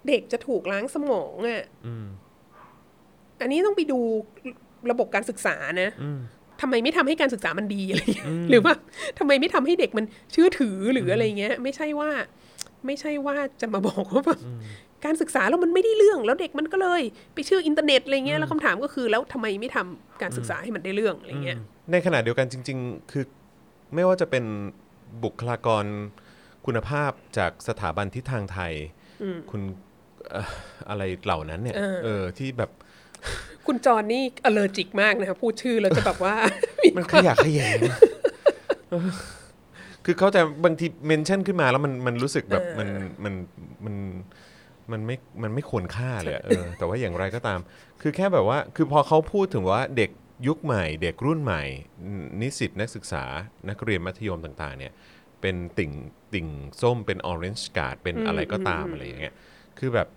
เด็กจะถูกล้างสมองอ่ะอันนี้ต้องไปดูระบบการศึกษานะทำไมไม่ทำให้การศึกษามันดีอะไรเงี้ยหรือว่าทำไมไม่ทำให้เด็กมันเชื่อถือหรืออะไรเงี้ยไม่ใช่ว่าจะมาบอกว่าแบบการศึกษาแล้วมันไม่ได้เรื่องแล้วเด็กมันก็เลยไปเชื่ออินเทอร์เน็ตอะไรเงี้ยแล้วคำถามก็คือแล้วทำไมไม่ทำการศึกษาให้มันได้เรื่องอะไรเงี้ยในขณะเดียวกันจริงๆคือไม่ว่าจะเป็นบุคลากรคุณภาพจากสถาบันทิศทางไทยคุณอะไรเหล่านั้นเนี่ยที่แบบคุณจอนนี่อเลอร์จิกมากนะคะพูดชื่อแล้วจะแบบว่ามันขยะแขยง คือเขาจะบางทีเมนชั่นขึ้นมาแล้วมันรู้สึกแบบมันไม่ควรค่าเลยแต่ว่าอย่างไรก็ตามคือแค่แบบว่าคือพอเขาพูดถึงว่าเด็กยุคใหม่เด็กรุ่นใหม่นิสิตนักศึกษานักเรียนมัธยมต่างๆเนี่ยเป็นติ่งส้มเป็น Orange Guard เป็นอะไรก็ตามอะไรอย่างเงี้ยคือแบบ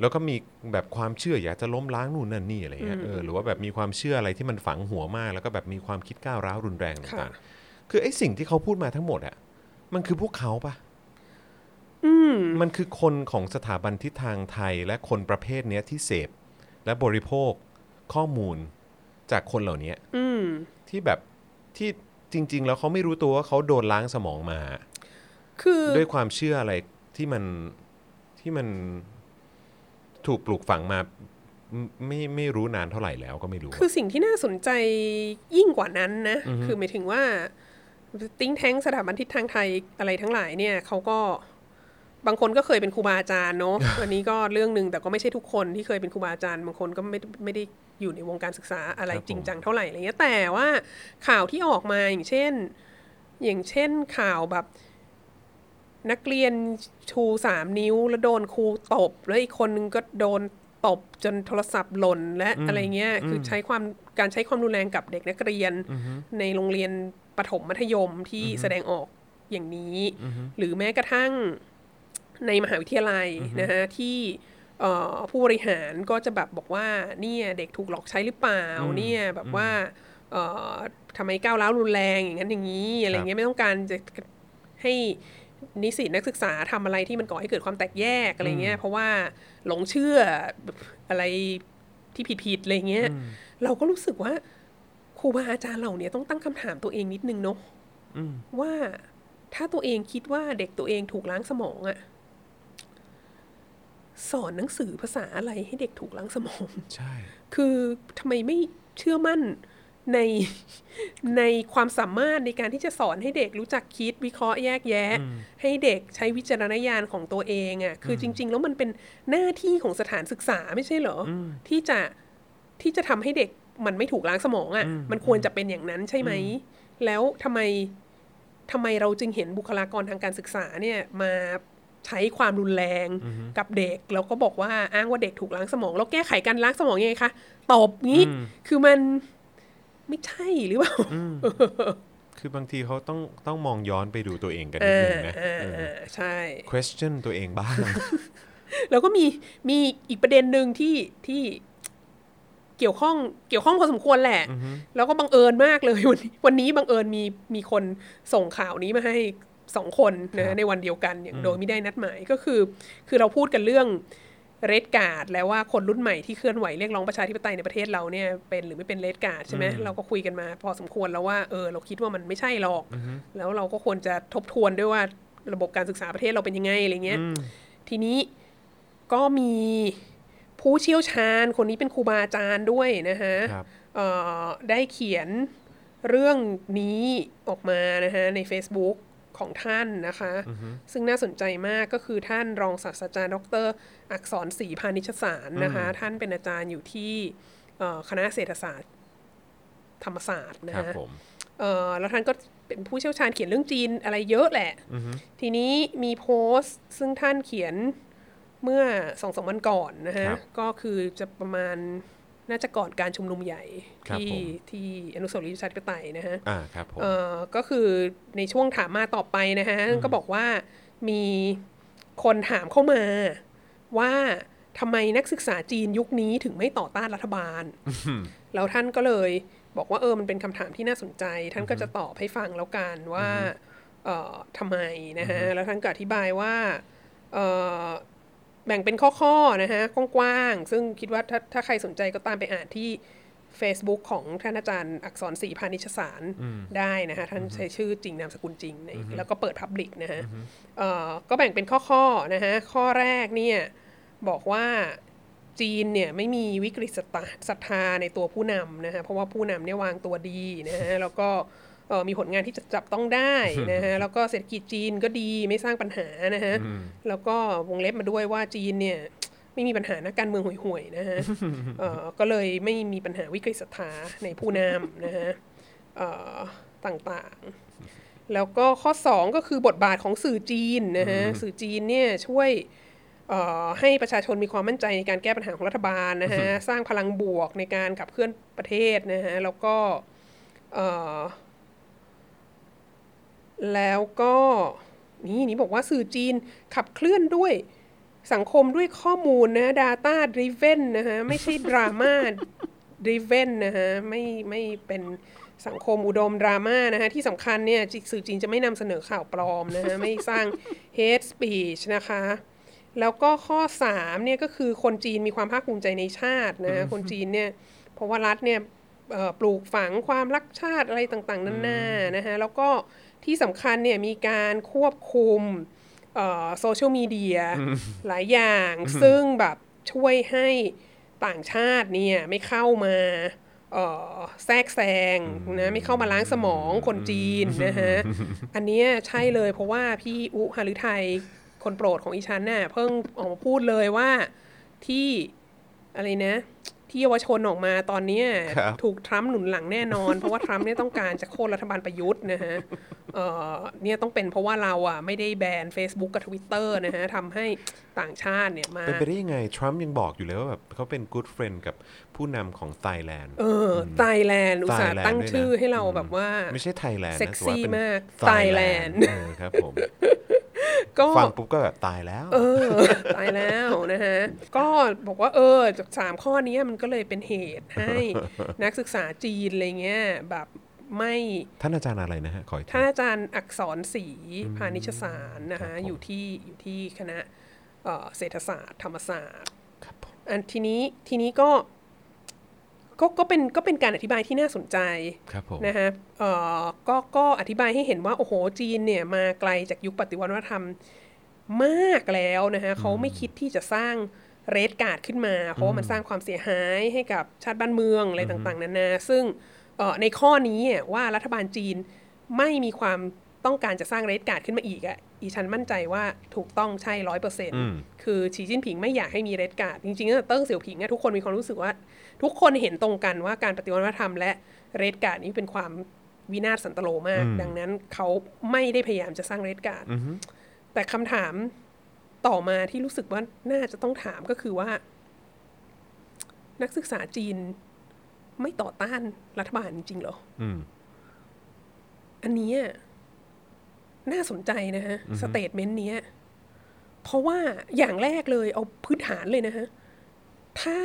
แล้วก็มีแบบความเชื่ออยากจะล้มล้างนู่นนั่นนี่อะไรเงี้ยหรือว่าแบบมีความเชื่ออะไรที่มันฝังหัวมากแล้วก็แบบมีความคิดก้าวร้าวรุนแรงต่างๆคือไอ้สิ่งที่เขาพูดมาทั้งหมดอะมันคือพวกเขาปะมันคือคนของสถาบันทิศทางไทยและคนประเภทเนี้ยที่เสพและบริโภคข้อมูลจากคนเหล่านี้ที่แบบที่จริงๆแล้วเขาไม่รู้ตัวว่าเขาโดนล้างสมองมาคือด้วยความเชื่ออะไรที่มันถูกปลูกฝังมาไม่รู้นานเท่าไหร่แล้วก็ไม่รู้คือสิ่งที่น่าสนใจยิ่งกว่านั้นนะคือหมายถึงว่าติ้งแท้งสถาบันทิศทางไทยอะไรทั้งหลายเนี่ยเขาก็บางคนก็เคยเป็นครูบาอาจารย์เนาะ อันนี้ก็เรื่องนึงแต่ก็ไม่ใช่ทุกคนที่เคยเป็นครูบาอาจารย์บางคนก็ไม่ได้อยู่ในวงการศึกษาอะไรจริงจังเท่าไหร่อะไรเงี้ยแต่ว่าข่าวที่ออกมาอย่างเช่นข่าวแบบนักเรียนชู3นิ้วแล้วโดนครูตบแล้วอีกคนนึงก็โดนตบจนโทรศัพท์หล่นและอะไรเงี้ยคือการใช้ความรุนแรงกับเด็กนักเรียนในโรงเรียนประถมมัธยมที่แสดงออกอย่างนี้หรือแม้กระทั่งในมหาวิทยาลัยนะฮะที่ผู้บริหารก็จะแบบบอกว่าเนี่ยเด็กถูกหลอกใช้หรือเปล่าเนี่ยแบบว่าทำไมก้าวร้าวรุนแรงอย่างนั้นอย่างนี้อะไรเงี้ยไม่ต้องการจะให้นิสิตนักศึกษาทำอะไรที่มันก่อให้เกิดความแตกแยกอะไรเงี้ยเพราะว่าหลงเชื่ออะไรที่ผิดๆอะไรเงี้ยเราก็รู้สึกว่าครูบาอาจารย์เหล่านี้ต้องตั้งคำถามตัวเองนิดนึงเนาะว่าถ้าตัวเองคิดว่าเด็กตัวเองถูกล้างสมองอะสอนหนังสือภาษาอะไรให้เด็กถูกล้างสมองใช่คือทำไมไม่เชื่อมั่นในความสามารถในการที่จะสอนให้เด็กรู้จักคิดวิเคราะห์แยกแยะให้เด็กใช้วิจารณญาณของตัวเองอ่ะคือจริงๆแล้วมันเป็นหน้าที่ของสถานศึกษาไม่ใช่เหรอที่จะทำให้เด็กมันไม่ถูกล้างสมองอ่ะมันควรจะเป็นอย่างนั้นใช่ไหมแล้วทำไมเราจึงเห็นบุคลากรทางการศึกษาเนี่ยมาใช้ความรุนแรงกับเด็กแล้วก็บอกว่าอ้างว่าเด็กถูกล้างสมองแล้วแก้ไขการล้างสมองยังไงคะตบงี้คือมันไม่ใช่หรือเปล่า คือบางทีเขาต้องมองย้อนไปดูตัวเองกันนิดนึงนะใช่ question ตัวเองบ้าง แล้วก็มีอีกประเด็นนึงที่เกี่ยวข้องพอสมควรแหละแล้วก็บังเอิญมากเลยวันนี้บังเอิญมีคนส่งข่าวนี้มาให้2คนนะในวันเดียวกันอย่างโดยไม่ได้นัดหมายก็คือเราพูดกันเรื่องเรดการ์ดแล้วว่าคนรุ่นใหม่ที่เคลื่อนไหวเรียกร้องประชาธิปไตยในประเทศเราเนี่ยเป็นหรือไม่เป็นเรดการ์ดใช่ไหมเราก็คุยกันมาพอสมควรแล้วว่าเราคิดว่ามันไม่ใช่หรอกแล้วเราก็ควรจะทบทวนด้วยว่าระบบการศึกษาประเทศเราเป็นยังไงอะไรเงี้ยทีนี้ก็มีผู้เชี่ยวชาญคนนี้เป็นครูบาอาจารย์ด้วยนะฮะได้เขียนเรื่องนี้ออกมานะฮะใน Facebookของท่านนะคะ uh-huh. ซึ่งน่าสนใจมากก็คือท่านรองศาสตราจารย์ดร.อักษรศรีพานิชสารนะคะ uh-huh. ท่านเป็นอาจารย์อยู่ที่คณะเศรษฐศาสตร์ธรรมศาสตร์นะคะแล้วท่านก็เป็นผู้เชี่ยวชาญเขียนเรื่องจีนอะไรเยอะแหละ uh-huh. ทีนี้มีโพสต์ซึ่งท่านเขียนเมื่อ 2-3 วันก่อนนะฮะ uh-huh. ก็คือจะประมาณน่าจะก่อนการชุมนุมใหญ่ที่อนุสาวรีย์ประชาธิปไตยนะฮะก็คือในช่วงถามมาต่อไปนะฮะก็บอกว่ามีคนถามเข้ามาว่าทำไมนักศึกษาจีนยุคนี้ถึงไม่ต่อต้านรัฐบาล แล้วท่านก็เลยบอกว่ามันเป็นคำถามที่น่าสนใจท่านก็จะตอบให้ฟังแล้วกันว่าทำไมนะฮะแล้วท่านก็อธิบายว่าแบ่งเป็นข้อๆนะฮะกว้างๆซึ่งคิดว่าถ้าใครสนใจก็ตามไปอ่านที่ Facebook ของท่านอาจารย์อักษรศรีพานิชสารได้นะฮะท่านใช้ชื่อจริงนามสกุลจริงแล้วก็เปิด Public นะฮะก็แบ่งเป็นข้อๆนะฮะข้อแรกเนี่ยบอกว่าจีนเนี่ยไม่มีวิกฤตศรัทธาในตัวผู้นำนะฮะเพราะว่าผู้นำเนี่ยวางตัวดีนะฮะแล้วก็มีผลงานที่จะจับต้องได้นะฮะแล้วก็เศรษฐกิจจีนก็ดีไม่สร้างปัญหานะฮะแล้วก็วงเล็บมาด้วยว่าจีนเนี่ยไม่มีปัญหานักการเมืองห่วยๆนะฮะก็เลยไม่มีปัญหาวิกฤตศรัทธาในผู้นำนะฮะต่างๆ แล้วก็ข้อ2ก็คือบทบาทของสื่อจีนนะฮะสื่อจีนเนี่ยช่วยให้ประชาชนมีความมั่นใจในการแก้ปัญหาของรัฐบาลนะฮะสร้างพลังบวกในการขับเคลื่อนประเทศนะฮะแล้วก็นี่บอกว่าสื่อจีนขับเคลื่อนด้วยสังคมด้วยข้อมูลนะ data driven นะฮะไม่ใช่ drama driven นะฮะไม่เป็นสังคมอุดมดราม่านะฮะที่สำคัญเนี่ยสื่อจีนจะไม่นำเสนอข่าวปลอมนะฮะ ไม่สร้าง hate speech นะคะแล้วก็ข้อ3เนี่ยก็คือคนจีนมีความภาคภูมิใจในชาตินะ คนจีนเนี่ยเพราะว่ารัฐเนี่ยปลูกฝังความรักชาติอะไรต่างๆนานานะฮะแล้วก็ที่สำคัญเนี่ยมีการควบคุมโซเชียลมีเดียหลายอย่างซึ่งแบบช่วยให้ต่างชาติเนี่ยไม่เข้ามาแทรกแซงนะไม่เข้ามาล้างสมองคนจีนนะฮะอันเนี้ยใช่เลยเพราะว่าพี่อุหฤทัยคนโปรดของอีฉันน่ะเพิ่งออกมาพูดเลยว่าที่อะไรนะที่เยาวชนออกมาตอนนี้ถูกทรัมป์หนุนหลังแน่นอน เพราะว่าทรัมป์เนี่ยต้องการจะโค่นรัฐบาลประยุทธ์นะฮะเนี่ยต้องเป็นเพราะว่าเราอ่ะไม่ได้แบน Facebook กับ Twitter นะฮะทำให้ต่างชาติเนี่ยมาเป็นไปได้ยังไงทรัมป์ยังบอกอยู่เลยว่าแบบเขาเป็น good friend กับผู้นำของไทยแลนด์ไทยแลนด์อุตส่าห์ตั้งชื่อให้เราแบบว่าไม่ใช่ไทยแลนด์นะเซ็กซี่มากไทยแลนด์ครับผมก็ฟังปุ๊บก็แบบตายแล้วตายแล้วนะฮะก็บอกว่าจาก3ข้อนี้มันก็เลยเป็นเหตุให้นักศึกษาจีนอะไรเงี้ยแบบไม่ท่านอาจารย์อะไรนะฮะขออีกท่านอาจารย์อักษรศรีพานิชสารนะฮะอยู่ที่คณะเศรษฐศาสตร์ธรรมศาสตร์ครับผมอันทีนี้ก็เป็นการอธิบายที่น่าสนใจนะฮะก็อธิบายให้เห็นว่าโอ้โหจีนเนี่ยมาไกลจากยุคปฏิวัติวัฒนธรรมมากแล้วนะฮะเขาไม่คิดที่จะสร้างเรดการ์ดขึ้นมาเพราะว่ามันสร้างความเสียหายให้กับชาติบ้านเมืองอะไรต่างๆนานาซึ่งในข้อนี้ว่ารัฐบาลจีนไม่มีความต้องการจะสร้างเรดการ์ดขึ้นมาอีกอ่ะอีฉันมั่นใจว่าถูกต้องใช่ 100% คือฉีจิ้นผิงไม่อยากให้มีเรดการ์ดจริงๆเติ้งเสี่ยวผิงทุกคนมีความรู้สึกว่าทุกคนเห็นตรงกันว่าการปฏิวัติวัฒนธรรมและเรดการ์ดนี้เป็นความวินาศสันตโลมากดังนั้นเขาไม่ได้พยายามจะสร้างเรดการ์ดแต่คำถามต่อมาที่รู้สึกว่าน่าจะต้องถามก็คือว่านักศึกษาจีนไม่ต่อต้านรัฐบาลจริงๆหรออันนี้น่าสนใจนะฮะสเตทเมนต์เนี้ยเพราะว่าอย่างแรกเลยเอาพื้นฐานเลยนะฮะถ้า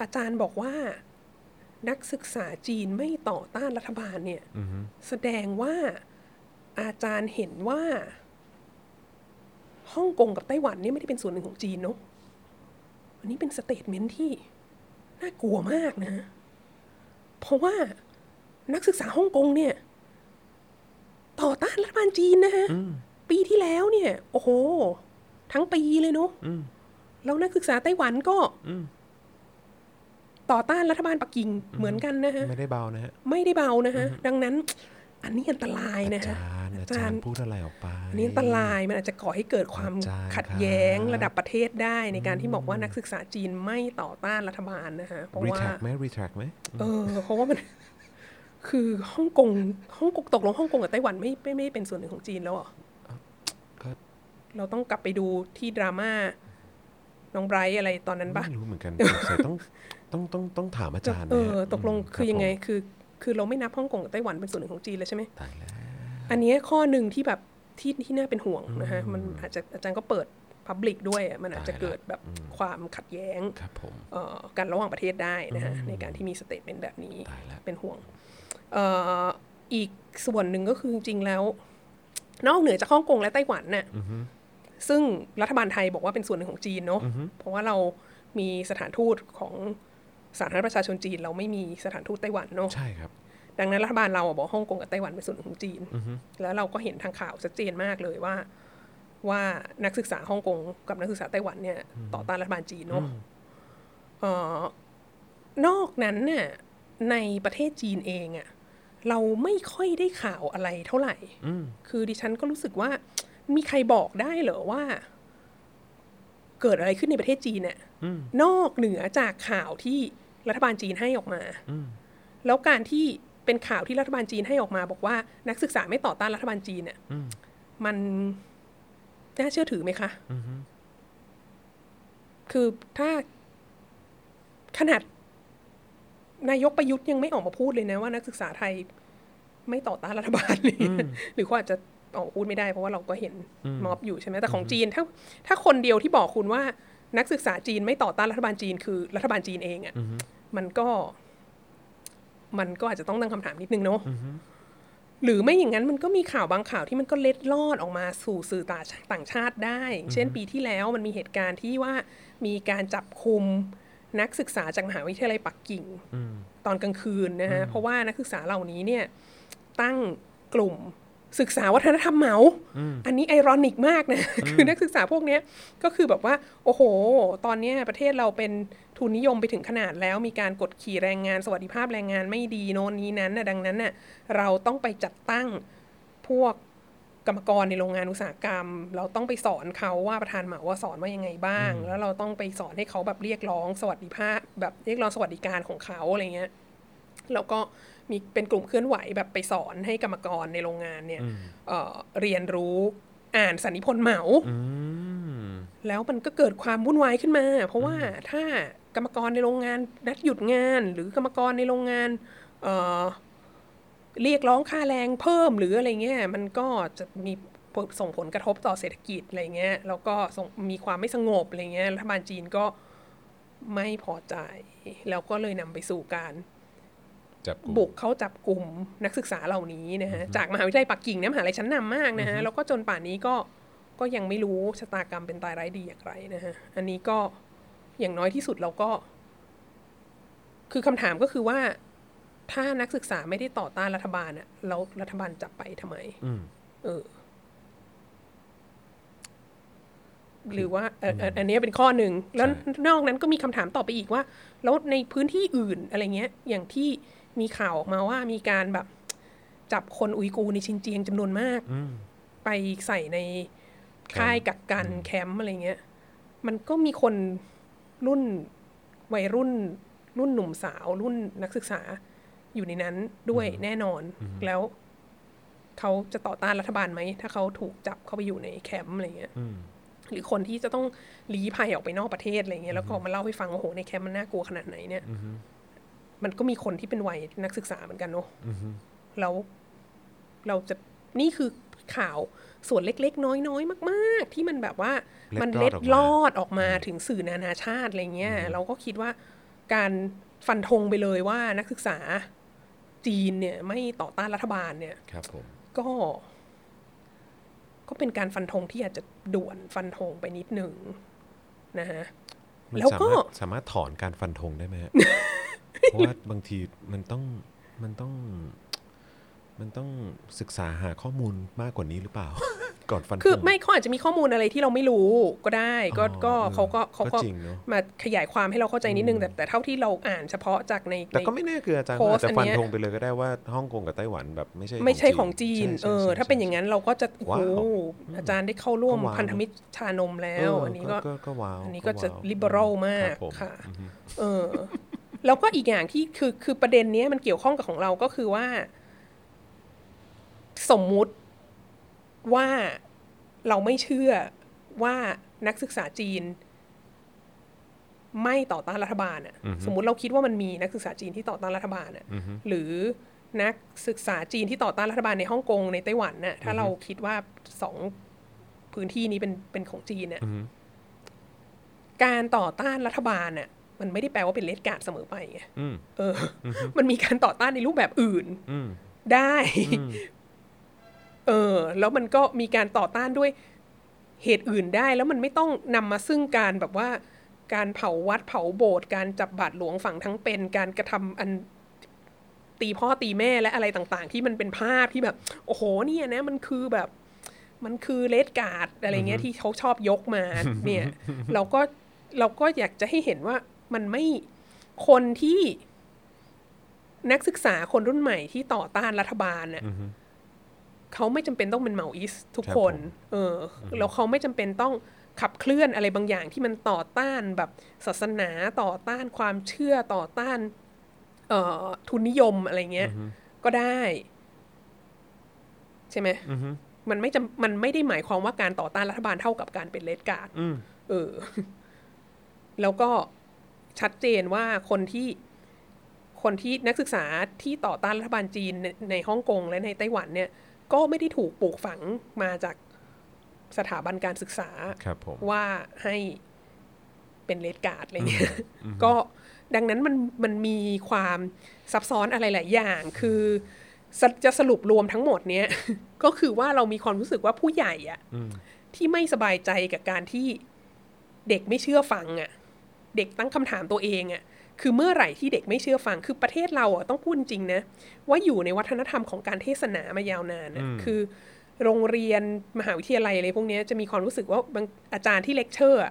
อาจารย์บอกว่านักศึกษาจีนไม่ต่อต้านรัฐบาลเนี่ยแสดงว่าอาจารย์เห็นว่าฮ่องกงกับไต้หวันเนี่ยไม่ได้เป็นส่วนหนึ่งของจีนเนาะอันนี้เป็นสเตทเมนต์ที่น่ากลัวมากนะเพราะว่านักศึกษาฮ่องกงเนี่ยต่อต้านรัฐบาลจีนนะฮะปีที่แล้วเนี่ยโอ้โหทั้งปีเลยเนาะแล้วนักศึกษาไต้หวันก็ต่อต้านรัฐบาลปักกิ่งเหมือนกันนะฮะไม่ได้เบานะฮะไม่ได้เบานะฮะดังนั้นอันนี้อันตรายนะฮะอาจารย์พูดอะไรออกไปนี่อันตรายมันอาจจะก่อให้เกิดความขัดแย้งระดับประเทศได้ในการที่บอกว่านักศึกษาจีนไม่ต่อต้านรัฐบาลนะฮะเพราะว่ารีแทรคไหมเพราะว่ามันคือฮ่องกงตกลงฮ่องกงกับไต้หวันไม่เป็นส่วนหนึ่งของจีนแล้วเหรอเราต้องกลับไปดูที่ดราม่าน้องไบรท์อะไรตอนนั้นปะไม่รู้เหมือนกันแต่ต้องถามอาจารย์นะตกลงคือยังไงคือเราไม่นับฮ่องกงกับไต้หวันเป็นส่วนหนึ่งของจีนแล้วใช่ไหมตายแล้วอันนี้ข้อหนึ่งที่แบบที่น่าเป็นห่วงนะฮะมันอาจจะอาจารย์ก็เปิดพับลิกด้วยมันอาจจะเกิดแบบความขัดแย้งกันระหว่างประเทศได้นะฮะในการที่มีสเตทเมนต์แบบนี้เป็นห่วงอีกส่วนหนึ่งก็คือจริงๆแล้วนอกเหนือจากฮ่องกงและไต้หวันน่ะซึ่งรัฐบาลไทยบอกว่าเป็นส่วนหนึ่งของจีนเนาะเพราะว่าเรามีสถานทูตของสาธารณรัฐประชาชนจีนเราไม่มีสถานทูตไต้หวันเนาะใช่ครับดังนั้นรัฐบาลเราบอกฮ่องกงกับไต้หวันเป็นส่วนหนึ่งของจีนแล้วเราก็เห็นทางข่าวชัดเจนมากเลยว่านักศึกษาฮ่องกงกับนักศึกษาไต้หวันเนี่ยต่อต้านรัฐบาลจีนเนาะนอกนั้นน่ะในประเทศจีนเองอ่ะเราไม่ค่อยได้ข่าวอะไรเท่าไหร่คือดิฉันก็รู้สึกว่ามีใครบอกได้เหรอว่าเกิดอะไรขึ้นในประเทศจีนเนี่ยนอกเหนือจากข่าวที่รัฐบาลจีนให้ออกมาแล้วการที่ เป็นข่าวที่รัฐบาลจีนให้ออกมาบอกว่านักศึกษาไม่ต่อต้านรัฐบาลจีนเนี่ยมันน่าเชื่อถือไหมคะคือถ้าขนาดนายกประยุทธ์ยังไม่ออกมาพูดเลยนะว่านักศึกษาไทยไม่ต่อต้านรัฐบาลเลยหรือว่าจะออกพูดไม่ได้เพราะว่าเราก็เห็นม็อบอยู่ใช่ไหมแต่ของจีนถ้าคนเดียวที่บอกคุณว่านักศึกษาจีนไม่ต่อต้านรัฐบาลจีนคือรัฐบาลจีนเองอ่ะมันก็อาจจะต้องตั้งคำถามนิดนึงเนาะหรือไม่อย่างนั้นมันก็มีข่าวบางข่าวที่มันก็เล็ดลอดออกมาสู่สื่อต่างชาติได้เช่นปีที่แล้วมันมีเหตุการณ์ที่ว่ามีการจับคุมนักศึกษาจากมหาวิทยาลัยปักกิ่งตอนกลางคืนนะฮะเพราะว่านักศึกษาเหล่านี้เนี่ยตั้งกลุ่มศึกษาวัฒนธรรมเหมาอันนี้ไอรอนิกมากนะคือนักศึกษาพวกนี้ก็คือแบบว่าโอ้โหตอนนี้ประเทศเราเป็นทุนนิยมไปถึงขนาดแล้วมีการกดขี่แรงงานสวัสดิภาพแรงงานไม่ดีโน่นนี้นั้นนะดังนั้นน่ะเราต้องไปจัดตั้งพวกกรรมกรในโรงงานอุตสาหกรรมเราต้องไปสอนเขาว่าประธานเหมาว่าสอนว่ายังไงบ้างแล้วเราต้องไปสอนให้เขาแบบเรียกร้องสวัสดิภาพแบบเรียกร้องสวัสดิการของเขาอะไรเงี้ยแล้วก็มีเป็นกลุ่มเคลื่อนไหวแบบไปสอนให้กรรมกรในโรงงานเนี่ย เรียนรู้อ่านสรรพนิพนธ์เหมาแล้วมันก็เกิดความวุ่นวายขึ้นมาเพราะว่าถ้ากรรมกรในโรงงานนัดหยุดงานหรือกรรมกรในโรงงานเรียกร้องค่าแรงเพิ่มหรืออะไรเงี้ยมันก็จะมีส่งผลกระทบต่อเศรษฐกิจอะไรเงี้ยแล้วก็มีความไม่สงบอะไรเงี้ยรัฐบาลจีนก็ไม่พอใจแล้วก็เลยนำไปสู่การบุกเขาจับกลุ่มนักศึกษาเหล่านี้นะฮะจากมหาวิทยาลัยปักกิ่งนะมหาวิทยาลัยชั้นนำมากนะฮะแล้วก็จนป่านนี้ก็ยังไม่รู้ชะตากรรมเป็นตายร้ายดีอย่างไรนะฮะอันนี้ก็อย่างน้อยที่สุดเราก็คือคำถามก็คือว่าถ้านักศึกษาไม่ได้ต่อต้านรัฐบาลอะแล้วรัฐบาลจับไปทำไมหรือว่าอันนี้เป็นข้อหนึ่งแล้วนอกนั้นก็มีคำถามต่อไปอีกว่าแล้วในพื้นที่อื่นอะไรเงี้ยอย่างที่มีข่าวออกมาว่ามีการแบบจับคนอุยกูร์ในชินเจียงจำนวนมากไปใส่ในค่ายกักกันแคมป์อะไรเงี้ยมันก็มีคนรุ่นวัยรุ่นหนุ่มสาวรุ่นนักศึกษาอยู่ในนั้นด้วยแน่นอนแล้วเขาจะต่อต้านรัฐบาลไหมถ้าเขาถูกจับเข้าไปอยู่ในแคมป์อะไรเงี้ยหรือคนที่จะต้องลี้ภัยออกไปนอกประเทศอะไรเงี้ยแล้วก็มาเล่าให้ฟังว่าโหในแคมป์มันน่ากลัวขนาดไหนเนี่ยมันก็มีคนที่เป็นวัยนักศึกษาเหมือนกันเนาะแล้วเราจะนี่คือข่าวส่วนเล็กๆน้อยๆมากๆที่มันแบบว่ามันเล็ดลอดออกมาถึงสื่อนานาชาติอะไรเงี้ยเราก็คิดว่าการฟันธงไปเลยว่านักศึกษาจีนเนี่ยไม่ต่อต้านรัฐบาลเนี่ยก็เป็นการฟันธงที่อาจจะด่วนฟันธงไปนิดหนึ่งนะฮะแล้วก็สามารถถอนการฟันธงได้ไหมฮะ เพราะว่าบางทีมันต้องศึกษาหาข้อมูลมากกว่านี้หรือเปล่า ก่อนฟันธงคือไม่เขาอาจจะมีข้อมูลอะไรที่เราไม่รู้ก็ได้ก็เขาก็มาขยายความให้เราเข้าใจนิดนึงแต่เท่าที่เราอ่านเฉพาะจากในแต่ก็ไม่แน่คืออาจารย์อาจจะฟันธงไปเลยก็ได้ว่าฮ่องกงกับไต้หวันแบบไม่ใช่ของจีนถ้าเป็นอย่างนั้นเราก็จะโอ้โหอาจารย์ได้เข้าร่วมพันธมิตรชานมแล้วอันนี้ก็ว้าวอันนี้ก็จะลิเบอรัลมากค่ะแล้วก็อีกอย่างที่คือประเด็นนี้มันเกี่ยวข้องกับของเราก็คือว่าสมมุติว่าเราไม่เชื่อว่านักศึกษาจีนไม่ต่อต้านรัฐบาลอ่ะ สมมุติเราคิดว่ามันมีนักศึกษาจีนที่ต่อต้านรัฐบาลอ่ะ หรือนักศึกษาจีนที่ต่อต้านรัฐบาลในฮ่องกงในไต้หวันน่ะ ถ้าเราคิดว่าสองพื้นที่นี้เป็นของจีนน่ะ การต่อต้านรัฐบาลน่ะมันไม่ได้แปลว่าเป็นเลดการ์ดเสมอไปไง มันมีการต่อต้านในรูปแบบอื่น ได้ แล้วมันก็มีการต่อต้านด้วยเหตุอื่นได้แล้วมันไม่ต้องนำมาซึ่งการแบบว่าการเผาวัดเผาโบสถ์การจับบาตรหลวงฝังทั้งเป็นการกระทำอันตีพ่อตีแม่และอะไรต่างๆที่มันเป็นภาพที่แบบโอ้โหเนี่ยนะมันคือเลดการ์ดอะไรเงี้ยที่เขาชอบยกมาเนี่ย เราก็อยากจะให้เห็นว่ามันไม่คนที่นักศึกษาคนรุ่นใหม่ที่ต่อต้านรัฐบาลเนี่ยเขาไม่จำเป็นต้องเป็นเหมาอิสทุกคนแล้วเขาไม่จำเป็นต้องขับเคลื่อนอะไรบางอย่างที่มันต่อต้านแบบศาสนาต่อต้านความเชื่อต่อต้านทุนนิยมอะไรเงี้ย ก็ได้ใช่ไหม mm-hmm. มันไม่ได้หมายความว่าการต่อต้านรัฐบาลเท่ากับการเป็นเลดการ์ดแล้วก็ชัดเจนว่าคนที่นักศึกษาที่ต่อต้านรัฐบาลจีนในฮ่องกงและในไต้หวันเนี่ยก็ไม่ได้ถูกปลูกฝังมาจากสถาบันการศึกษาว่าให้เป็นเรดการ์ดอะไรเงี้ยก็ดังนั้นมันมีความซับซ้อนอะไรหลายอย่างคือจะสรุปรวมทั้งหมดเนี้ยก็คือว่าเรามีความรู้สึกว่าผู้ใหญ่อะที่ไม่สบายใจกับการที่เด็กไม่เชื่อฟังอะเด็กตั้งคำถามตัวเองอะคือเมื่อไหร่ที่เด็กไม่เชื่อฟังคือประเทศเราอ่ะต้องพูดจริงนะว่าอยู่ในวัฒนธรรมของการเทศนามายาวนานนะคือโรงเรียนมหาวิทยาลัยอะไรพวกนี้จะมีความรู้สึกว่าบางอาจารย์ที่เลคเชอร์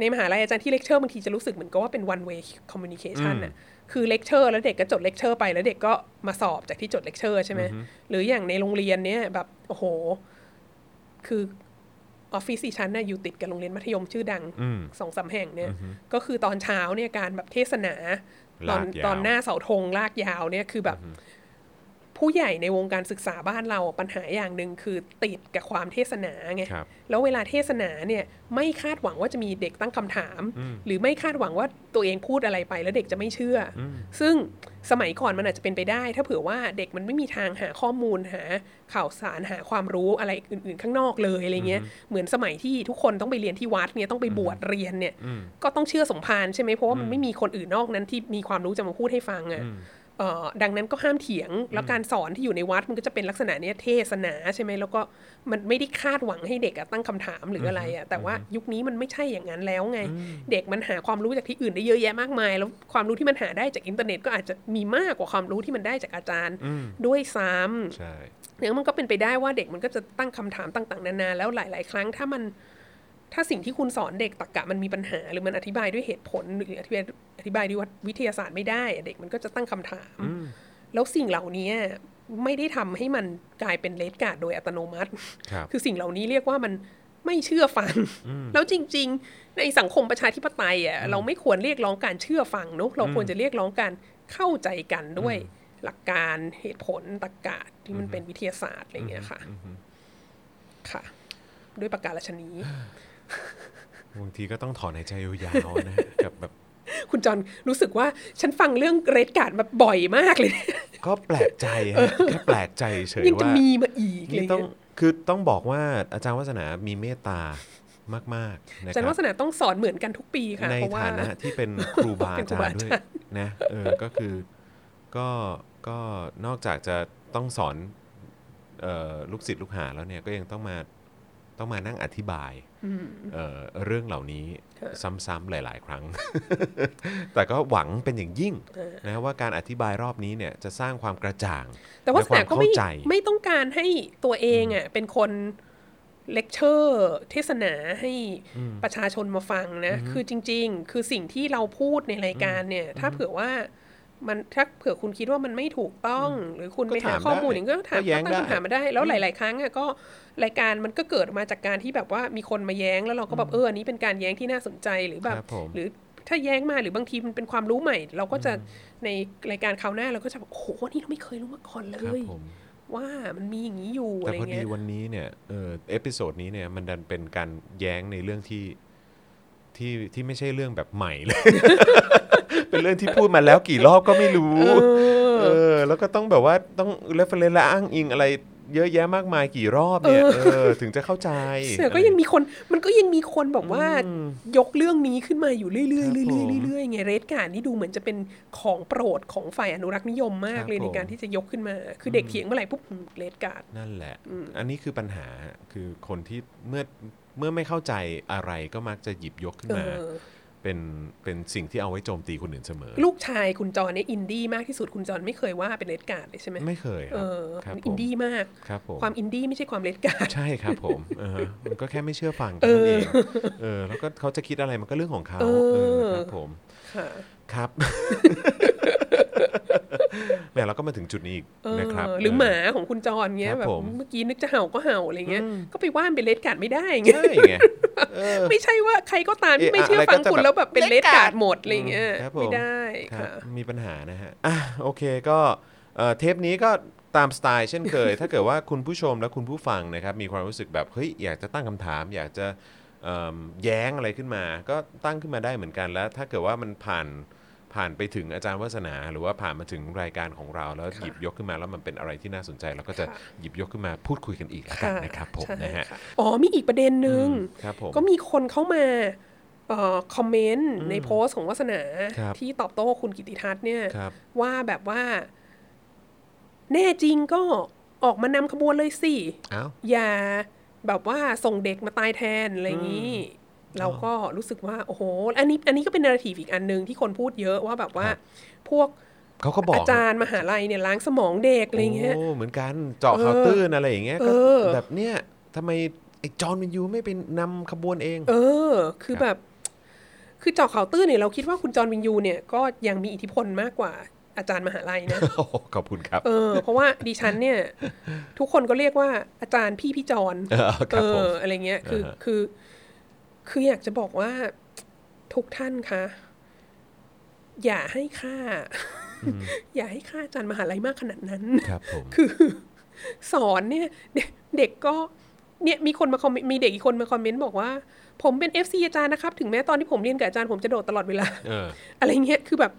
ในมหาลัยอาจารย์ที่เลคเชอร์บางทีจะรู้สึกเหมือนกับว่าเป็น one way communication น่ะคือเลคเชอร์แล้วเด็กก็จดเลคเชอร์ไปแล้วเด็กก็มาสอบจากที่จดเลคเชอร์ใช่ไหมหรืออย่างในโรงเรียนเนี้ยแบบโอ้โหคือออฟฟิศชั้นน่ะอยู่ติดกับโรงเรียนมัธยมชื่อดัง 2-3 แห่งเนี่ยก็คือตอนเช้าเนี่ยการแบบเทศนาตอนหน้าเสาธงลากยาวเนี่ยคือแบบผู้ใหญ่ในวงการศึกษาบ้านเราปัญหาอย่างนึงคือติดกับความเทศนาไงแล้วเวลาเทศนาเนี่ยไม่คาดหวังว่าจะมีเด็กตั้งคำถามหรือไม่คาดหวังว่าตัวเองพูดอะไรไปแล้วเด็กจะไม่เชื่อซึ่งสมัยก่อนมันอาจจะเป็นไปได้ถ้าเผื่อว่าเด็กมันไม่มีทางหาข้อมูลหาข่าวสารหาความรู้อะไรอื่นๆข้างนอกเลยอะไรเงี้ยเหมือนสมัยที่ทุกคนต้องไปเรียนที่วัดเนี่ยต้องไปบวชเรียนเนี่ยก็ต้องเชื่อสมภารใช่ไหมเพราะว่ามันไม่มีคนอื่นนอกนั้นที่มีความรู้จะมาพูดให้ฟังอ่ะดังนั้นก็ห้ามเถียงแล้วการสอนที่อยู่ในวัดมันก็จะเป็นลักษณะนี้เทศนาใช่ไหมแล้วก็มันไม่ได้คาดหวังให้เด็กตั้งคำถามหรืออะไรอ่ะแต่ว่ายุคนี้มันไม่ใช่อย่างนั้นแล้วไงเด็กมันหาความรู้จากที่อื่นได้เยอะแยะมากมายแล้วความรู้ที่มันหาได้จากอินเทอร์เน็ตก็อาจจะมีมากกว่าความรู้ที่มันได้จากอาจารย์ด้วยซ้ำเนี่ยมันก็เป็นไปได้ว่าเด็กมันก็จะตั้งคำถามต่างๆนานาแล้วหลายๆครั้งถ้าสิ่งที่คุณสอนเด็กตรรกะมันมีปัญหาหรือมันอธิบายด้วยเหตุผลหรืออธิบายด้วยวิทยาศาสตร์ไม่ได้เด็กมันก็จะตั้งคำถามแล้วสิ่งเหล่านี้ไม่ได้ทำให้มันกลายเป็นเรดการ์ดโดยอัตโนมัติคือสิ่งเหล่านี้เรียกว่ามันไม่เชื่อฟังแล้วจริงๆในสังคมประชาธิปไตยอ่ะเราไม่ควรเรียกร้องการเชื่อฟังเนอะเราควรจะเรียกร้องการเข้าใจกันด้วยหลักการเหตุผลตรรกะที่มันเป็นวิทยาศาสตร์อะไรเงี้ยค่ะค่ะด้วยประการฉะนี้บางทีก็ต้องถอนหายใจยาวๆนะกับแบบคุณจอนรู้สึกว่าฉันฟังเรื่องเรดการ์ดมาบ่อยมากเลยก็แปลกใจแค่แปลกใจเฉยว่ายังจะมีมาอีกเลยคือต้องบอกว่าอาจารย์วัฒนามีเมตตามากๆนะครับอาจารย์วัฒนาต้องสอนเหมือนกันทุกปีค่ะเพราะว่าในฐานะที่เป็นครูบาอาจารย์ด้วยนะก็คือก็นอกจากจะต้องสอนลูกศิษย์ลูกหาแล้วเนี่ยก็ยังต้องมานั่งอธิบายเรื่องเหล่านี้ซ้ำๆหลายๆครั้ง แต่ก็หวังเป็นอย่างยิ่งนะว่าการอธิบายรอบนี้เนี่ยจะสร้างความกระจ่างแต่ว่าแต่ก็ไม่ต้องการให้ตัวเองอ่ะเป็นคนเลคเชอร์เทศนาให้ประชาชนมาฟังนะคือจริงๆคือสิ่งที่เราพูดในรายการเนี่ยถ้าเผื่อคุณคิดว่ามันไม่ถูกต้องหรือคุณไปหาข้อมูลอย่างนี้ก็ถามตั้งคำถามมาได้แล้วหลายๆครั้งอ่ะก็รายการมันก็เกิดมาจากการที่แบบว่ามีคนมาแย้งแล้วเราก็แบบอันนี้เป็นการแย้งที่น่าสนใจหรือแบบหรือถ้าแย้งมาหรือบางทีมันเป็นความรู้ใหม่เราก็จะในรายการคราวหน้าเราก็จะแบบโอ้โหนี่เราไม่เคยรู้มาก่อนเลยว่ามันมีอย่างนี้อยู่อะไรเงี้ยแต่พอดีวันนี้เนี่ยเอพิโซดนี้เนี่ยมันดันเป็นการแย้งในเรื่องที่ไม่ใช่เรื่องแบบใหม่เลย เป็นเรื่องที่พูดมาแล้วกี่รอบก็ไม่รู้แล้วก็ต้องแบบว่าต้องเรฟเฟอเรนซ์และอ้างอิงอะไรเยอะแยะมากมายกี่รอบเนี่ยถึงจะเข้าใจแต่ก็ยังมีคนมันก็ยังมีคนบอกว่ายกเรื่องนี้ขึ้นมาอยู่เรื่อยไงเรดการ์ดนี่ดูเหมือนจะเป็นของโปรดของฝ่ายอนุรักษ์นิยมมากเลยในการที่จะยกขึ้นมาคือเด็กเถียงเมื่อไหร่ปุ๊บเรดการ์ดนั่นแหละอันนี้คือปัญหาคือคนที่เมื่อไม่เข้าใจอะไรก็มักจะหยิบยกขึ้นมาเป็นสิ่งที่เอาไว้โจมตีคนอื่นเสมอลูกชายคุณจอนเนี่ยอินดี้มากที่สุดคุณจอนไม่เคยว่าเป็นเลดการ์ดเลยใช่ไหมไม่เคยครับอินดี้มากครับผมความอินดี้ไม่ใช่ความเลดการ์ดใช่ครับผมมันก็แค่ไม่เชื่อฟังกันเองแล้วก็เขาจะคิดอะไรมันก็เรื่องของเขาครับผมครับแม่เราก็มาถึงจุดนี้อีกนะครับหรือหมาของคุณจอนเงี้ยแบบเมื่อกี้นึกจะเห่าก็เห่าอะไรเงี้ยก็ไปว่าเป็นเลดการ์ดไม่ได้ไงไม่ใช่ว่าใครก็ตามที่ไม่เชื่อฟังคุณแล้วแบบเป็นเลดการ์ดหมดอะไรเงี้ยไม่ได้ค่ะมีปัญหานะฮะโอเคก็ เทปนี้ก็ตามสไตล์เช่นเคย ถ้าเกิดว่าคุณผู้ชมและคุณผู้ฟังนะครับมีความรู้สึกแบบเฮ้ยอยากจะตั้งคำถามอยากจะแย้งอะไรขึ้นมาก็ตั้งขึ้นมาได้เหมือนกันแล้วถ้าเกิดว่ามันผ่านไปถึงอาจารย์วาสนาหรือว่าผ่านมาถึงรายการของเราแล้วหยิบยกขึ้นมาแล้วมันเป็นอะไรที่น่าสนใจเราก็จะหยิบยกขึ้นมาพูดคุยกันอีกกันนะครับผมนะฮะอ๋อมีอีกประเด็นนึงก็มีคนเข้ามาคอมเมนต์ในโพสต์ของวาสนาที่ตอบโต้คุณกิติทัศน์เนี่ยว่าแบบว่าแน่จริงก็ออกมานำขบวนเลยสิอย่าแบบว่าส่งเด็กมาตายแทนอะไรอย่างนี้เราก็รู้สึกว่าโอ้โหอันนี้ก็เป็นนาราทีฟอีกอันนึงที่คนพูดเยอะว่าแบบว่าพวกเขาก็บอกอาจารย์มหาลัยเนี่ยล้างสมองเด็กอะไรเงี้ยโอ้เหมือนกันเจาะข่าวตื้นอะไรอย่างเงี้ยก็แบบเนี้ยทำไมไอ้จอห์นวินยูไม่เป็นนำขบวนเองคือแบบคือเจาะข่าวตื้นเนี่ยเราคิดว่าคุณจอห์นวินยูเนี่ยก็ยังมีอิทธิพลมากกว่าอาจารย์มหาลัยนะขอบคุณครับเพราะว่าดิฉันเนี่ยทุกคนก็เรียกว่าอาจารย์พี่จอห์นอะไรเงี้ยคืออยากจะบอกว่าทุกท่านคะอย่าให้ค่าอาจารย์มหาลัยมากขนาดนั้นครับผมคือสอนเนี่ยเด็กก็เนี่ยมีคนมาคอมเมนต์มีเด็กอีกคนมาคอมเมนต์บอกว่าผมเป็น FC อาจารย์นะครับถึงแม้ตอนที่ผมเรียนกับอาจารย์ผมจะโดดตลอดเวลาอะไรเงี้ยคือแบบ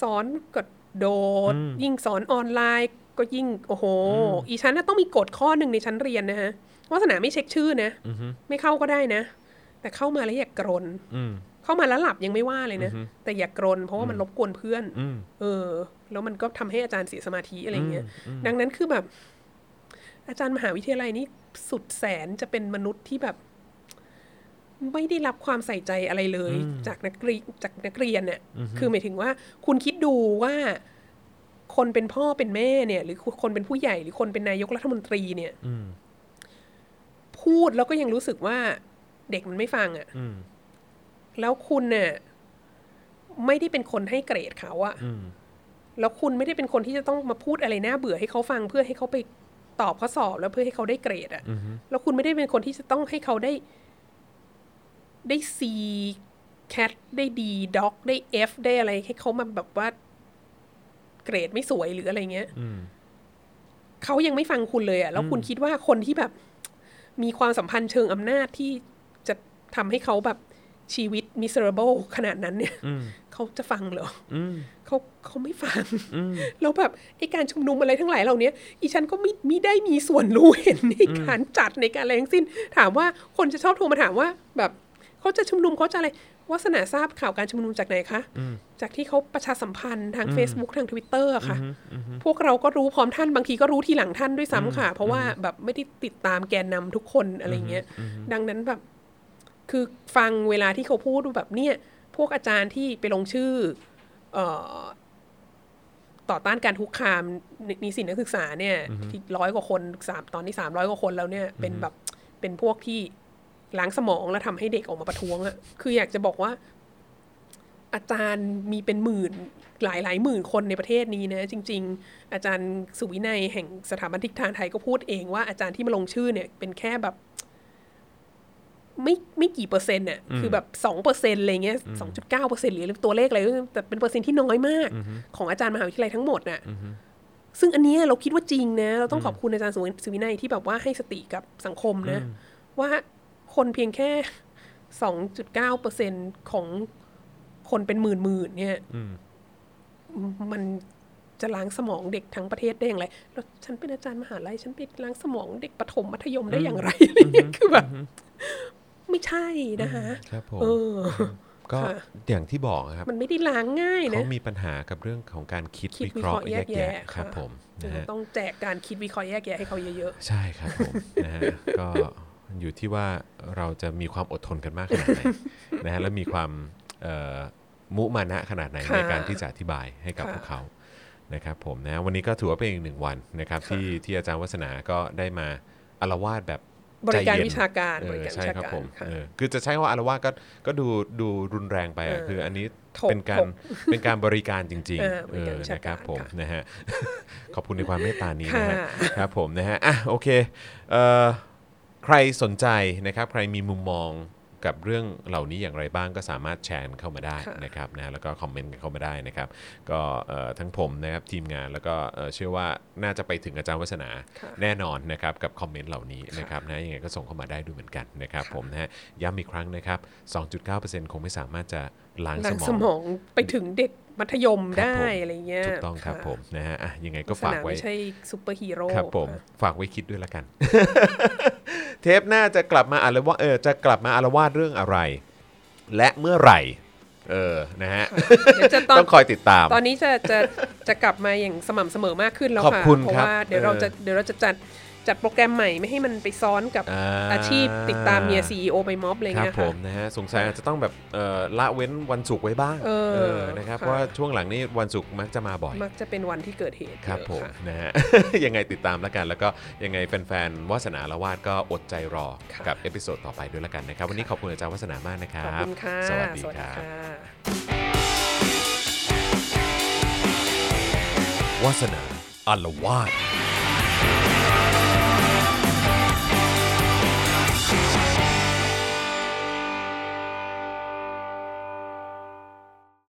สอนก็โดดยิ่งสอนออนไลน์ก็ยิ่งโอ้โหอีชั้นน่ะต้องมีกฎข้อนึงในชั้นเรียนนะฮะวาสนาไม่เช็คชื่อนะไม่เข้าก็ได้นะแต่เข้ามาแล้วอย่ากรนเข้ามาแล้วหลับยังไม่ว่าเลยนะแต่อย่ากรนเพราะว่ามันรบกวนเพื่อนแล้วมันก็ทำให้อาจารย์เสียสมาธิอะไรเงี้ยดังนั้นคือแบบอาจารย์มหาวิทยาลัยนี่สุดแสนจะเป็นมนุษย์ที่แบบไม่ได้รับความใส่ใจอะไรเลยจากนักเรียนเนี่ยคือหมายถึงว่าคุณคิดดูว่าคนเป็นพ่อเป็นแม่เนี่ยหรือคนเป็นผู้ใหญ่หรือคนเป็นนายกรัฐมนตรีเนี่ยพูดแล้วก็ยังรู้สึกว่าเด็กมันไม่ฟังอ่ะแล้วคุณเนี่ยไม่ได้เป็นคนให้เกรดเขาอ่ะแล้วคุณไม่ได้เป็นคนที่จะต้องมาพูดอะไรน่าเบื่อให้เขาฟังเพื่อให้เขาไปตอบข้อสอบแล้วเพื่อให้เขาได้เกรดอ่ะแล้วคุณไม่ได้เป็นคนที่จะต้องให้เขาได้ C cat ได้ D doc ได้ F ได้อะไรให้เขามาแบบว่าเกรดไม่สวยหรืออะไรเงี้ยเขายังไม่ฟังคุณเลยอ่ะแล้วคุณคิดว่าคนที่แบบมีความสัมพันธ์เชิงอำนาจที่จะทำให้เขาแบบชีวิต miserable ขนาดนั้นเนี่ยเขาจะฟังเหรอเขาไม่ฟังแล้วแบบไอ้การชุมนุมอะไรทั้งหลายเหล่านี้อีฉันก็ไม่ได้มีส่วนรู้เห็นในการจัดในการอะไรทั้งสิ้นถามว่าคนจะชอบโทรมาถามว่าแบบเขาจะชุมนุมเขาจะอะไรวาสนาทราบข่าวการชุมนุมจากไหนคะจากที่เขาประชาสัมพันธ์ทาง Facebook ทาง Twitter ค่ะพวกเราก็รู้พร้อมท่านบางทีก็รู้ทีหลังท่านด้วยซ้ำค่ะเพราะว่าแบบไม่ได้ติดตามแกนนำทุกคนอะไรเงี้ยดังนั้นแบบคือฟังเวลาที่เขาพูดแบบเนี่ยพวกอาจารย์ที่ไปลงชื่อต่อต้านการทุกขามนิสิตนักศึกษาเนี่ยที่100กว่าคนตอนนี้300กว่าคนแล้วเนี่ยเป็นแบบเป็นพวกที่ล้างสมองแล้วทำให้เด็กออกมาประท้วงอ่ะคืออยากจะบอกว่าอาจารย์มีเป็นหมื่นหลายๆหมื่นคนในประเทศนี้นะจริงๆอาจารย์สุวินัยแห่งสถาบันทิศทางไทยก็พูดเองว่าอาจารย์ที่มาลงชื่อเนี่ยเป็นแค่แบบไม่กี่เปอร์เซ็นต์น่ะคือแบบ 2% อะไรเงี้ย 2.9% หรือตัวเลขอะไรแต่เป็นเปอร์เซ็นต์ที่น้อยมากของอาจารย์มหาวิทยาลัยทั้งหมดน่ะซึ่งอันนี้เราคิดว่าจริงนะเราต้องขอบคุณอาจารย์สุวินัยที่แบบว่าให้สติกับสังคมนะว่าคนเพียงแค่ 2.9% ของคนเป็นหมื่นๆเนี่ยมันจะล้างสมองเด็กทั้งประเทศได้อย่างไรแล้วฉันเป็นอาจารย์มหาลัยฉันไปล้างสมองเด็กประถมมัธยมได้อย่างไรเนี่ยคือแบบไม่ใช่นะคะครับผมก็อย่างที่บอกครับมันไม่ได้ล้างง่ายนะเขามีปัญหากับเรื่องของการคิดวิเคราะห์แยกแยะครับผมต้องแจกการคิดวิเคราะห์แยกแยะให้เขาเยอะๆใช่ครับผมนะฮะก็อยู่ที่ว่าเราจะมีความอดทนกันมากขนาดไหนนะฮะและมีความมุมานะขนาดไหนในการที่จะอธิบายให้กับพวกเขานะครับผมนะวันนี้ก็ถือว่าเป็นอีกหนึ่งวันนะครับที่อาจารย์วาสนาก็ได้มาอาละวาดแบบบริการวิชาการใช่ครับผมคือจะใช้ว่าอาละวาดก็ดูรุนแรงไปคืออันนี้เป็นการบริการจริงๆนะครับผมนะฮะขอบคุณในความเมตตานี้นะครับผมนะฮะอ่ะโอเคใครสนใจนะครับใครมีมุมมอง กับเรื่องเหล่านี้อย่างไรบ้างก็สามารถแชร์เข้ามาได้นะครับนะแล้วก็คอมเมนต์เข้ามาได้นะครับก็ทั้งผมนะครับทีมงานแล้วก็เชื่อว่าน่าจะไปถึงอาจารย์วัฒนาแน่นอนนะครับกับคอมเมนต์เหล่านี้นะครับนะยังไงก็ส่งเข้ามาได้ด้วยเหมือนกันนะครับผมนะฮะย้ำอีกครั้งนะครับ 2.9% คงไม่สามารถจะล้างสมองไปถึงเด็กมัธยมได้อะไรเงี้ยถูกต้องครับผมนะฮะยังไงก็ฝากไว้ไม่ใช่ซุปเปอร์ฮีโร่ครับผมฝากไว้คิดด้วยละกัน เทปหน้าจะกลับมาจะกลับมาอารวาสเรื่องอะไรและเมื่อไหร่นะฮะ ต้องคอยติดตามตอนนี้จะกลับมาอย่างสม่ำเสมอมากขึ้นแล้วค่ะเพราะว่าเดี๋ยวเราจะจัดโปรแกรมใหม่ไม่ให้มันไปซ้อนกับอาชีพติดตามเมีย CEO ไปม็อบอะไรเงี้ยค่ะครับผมนะฮะสงสัยอาจจะต้องแบบละเว้นวันศุกร์ไว้บ้างนะครับเพราะช่วงหลังนี้วันศุกร์มักจะมาบ่อยมักจะเป็นวันที่เกิดเหตุครับผมนะฮะ ยังไงติดตามแล้วกันแล้วก็ยังไงแฟนๆวาสนาละวาดก็อดใจรอกับเอพิโซดต่อไปด้วยละกันนะครับวันนี้ขอบคุณอาจารย์วาสนามากนะครับขอบคุณค่ะสวัสดีครับวาสนาละวาด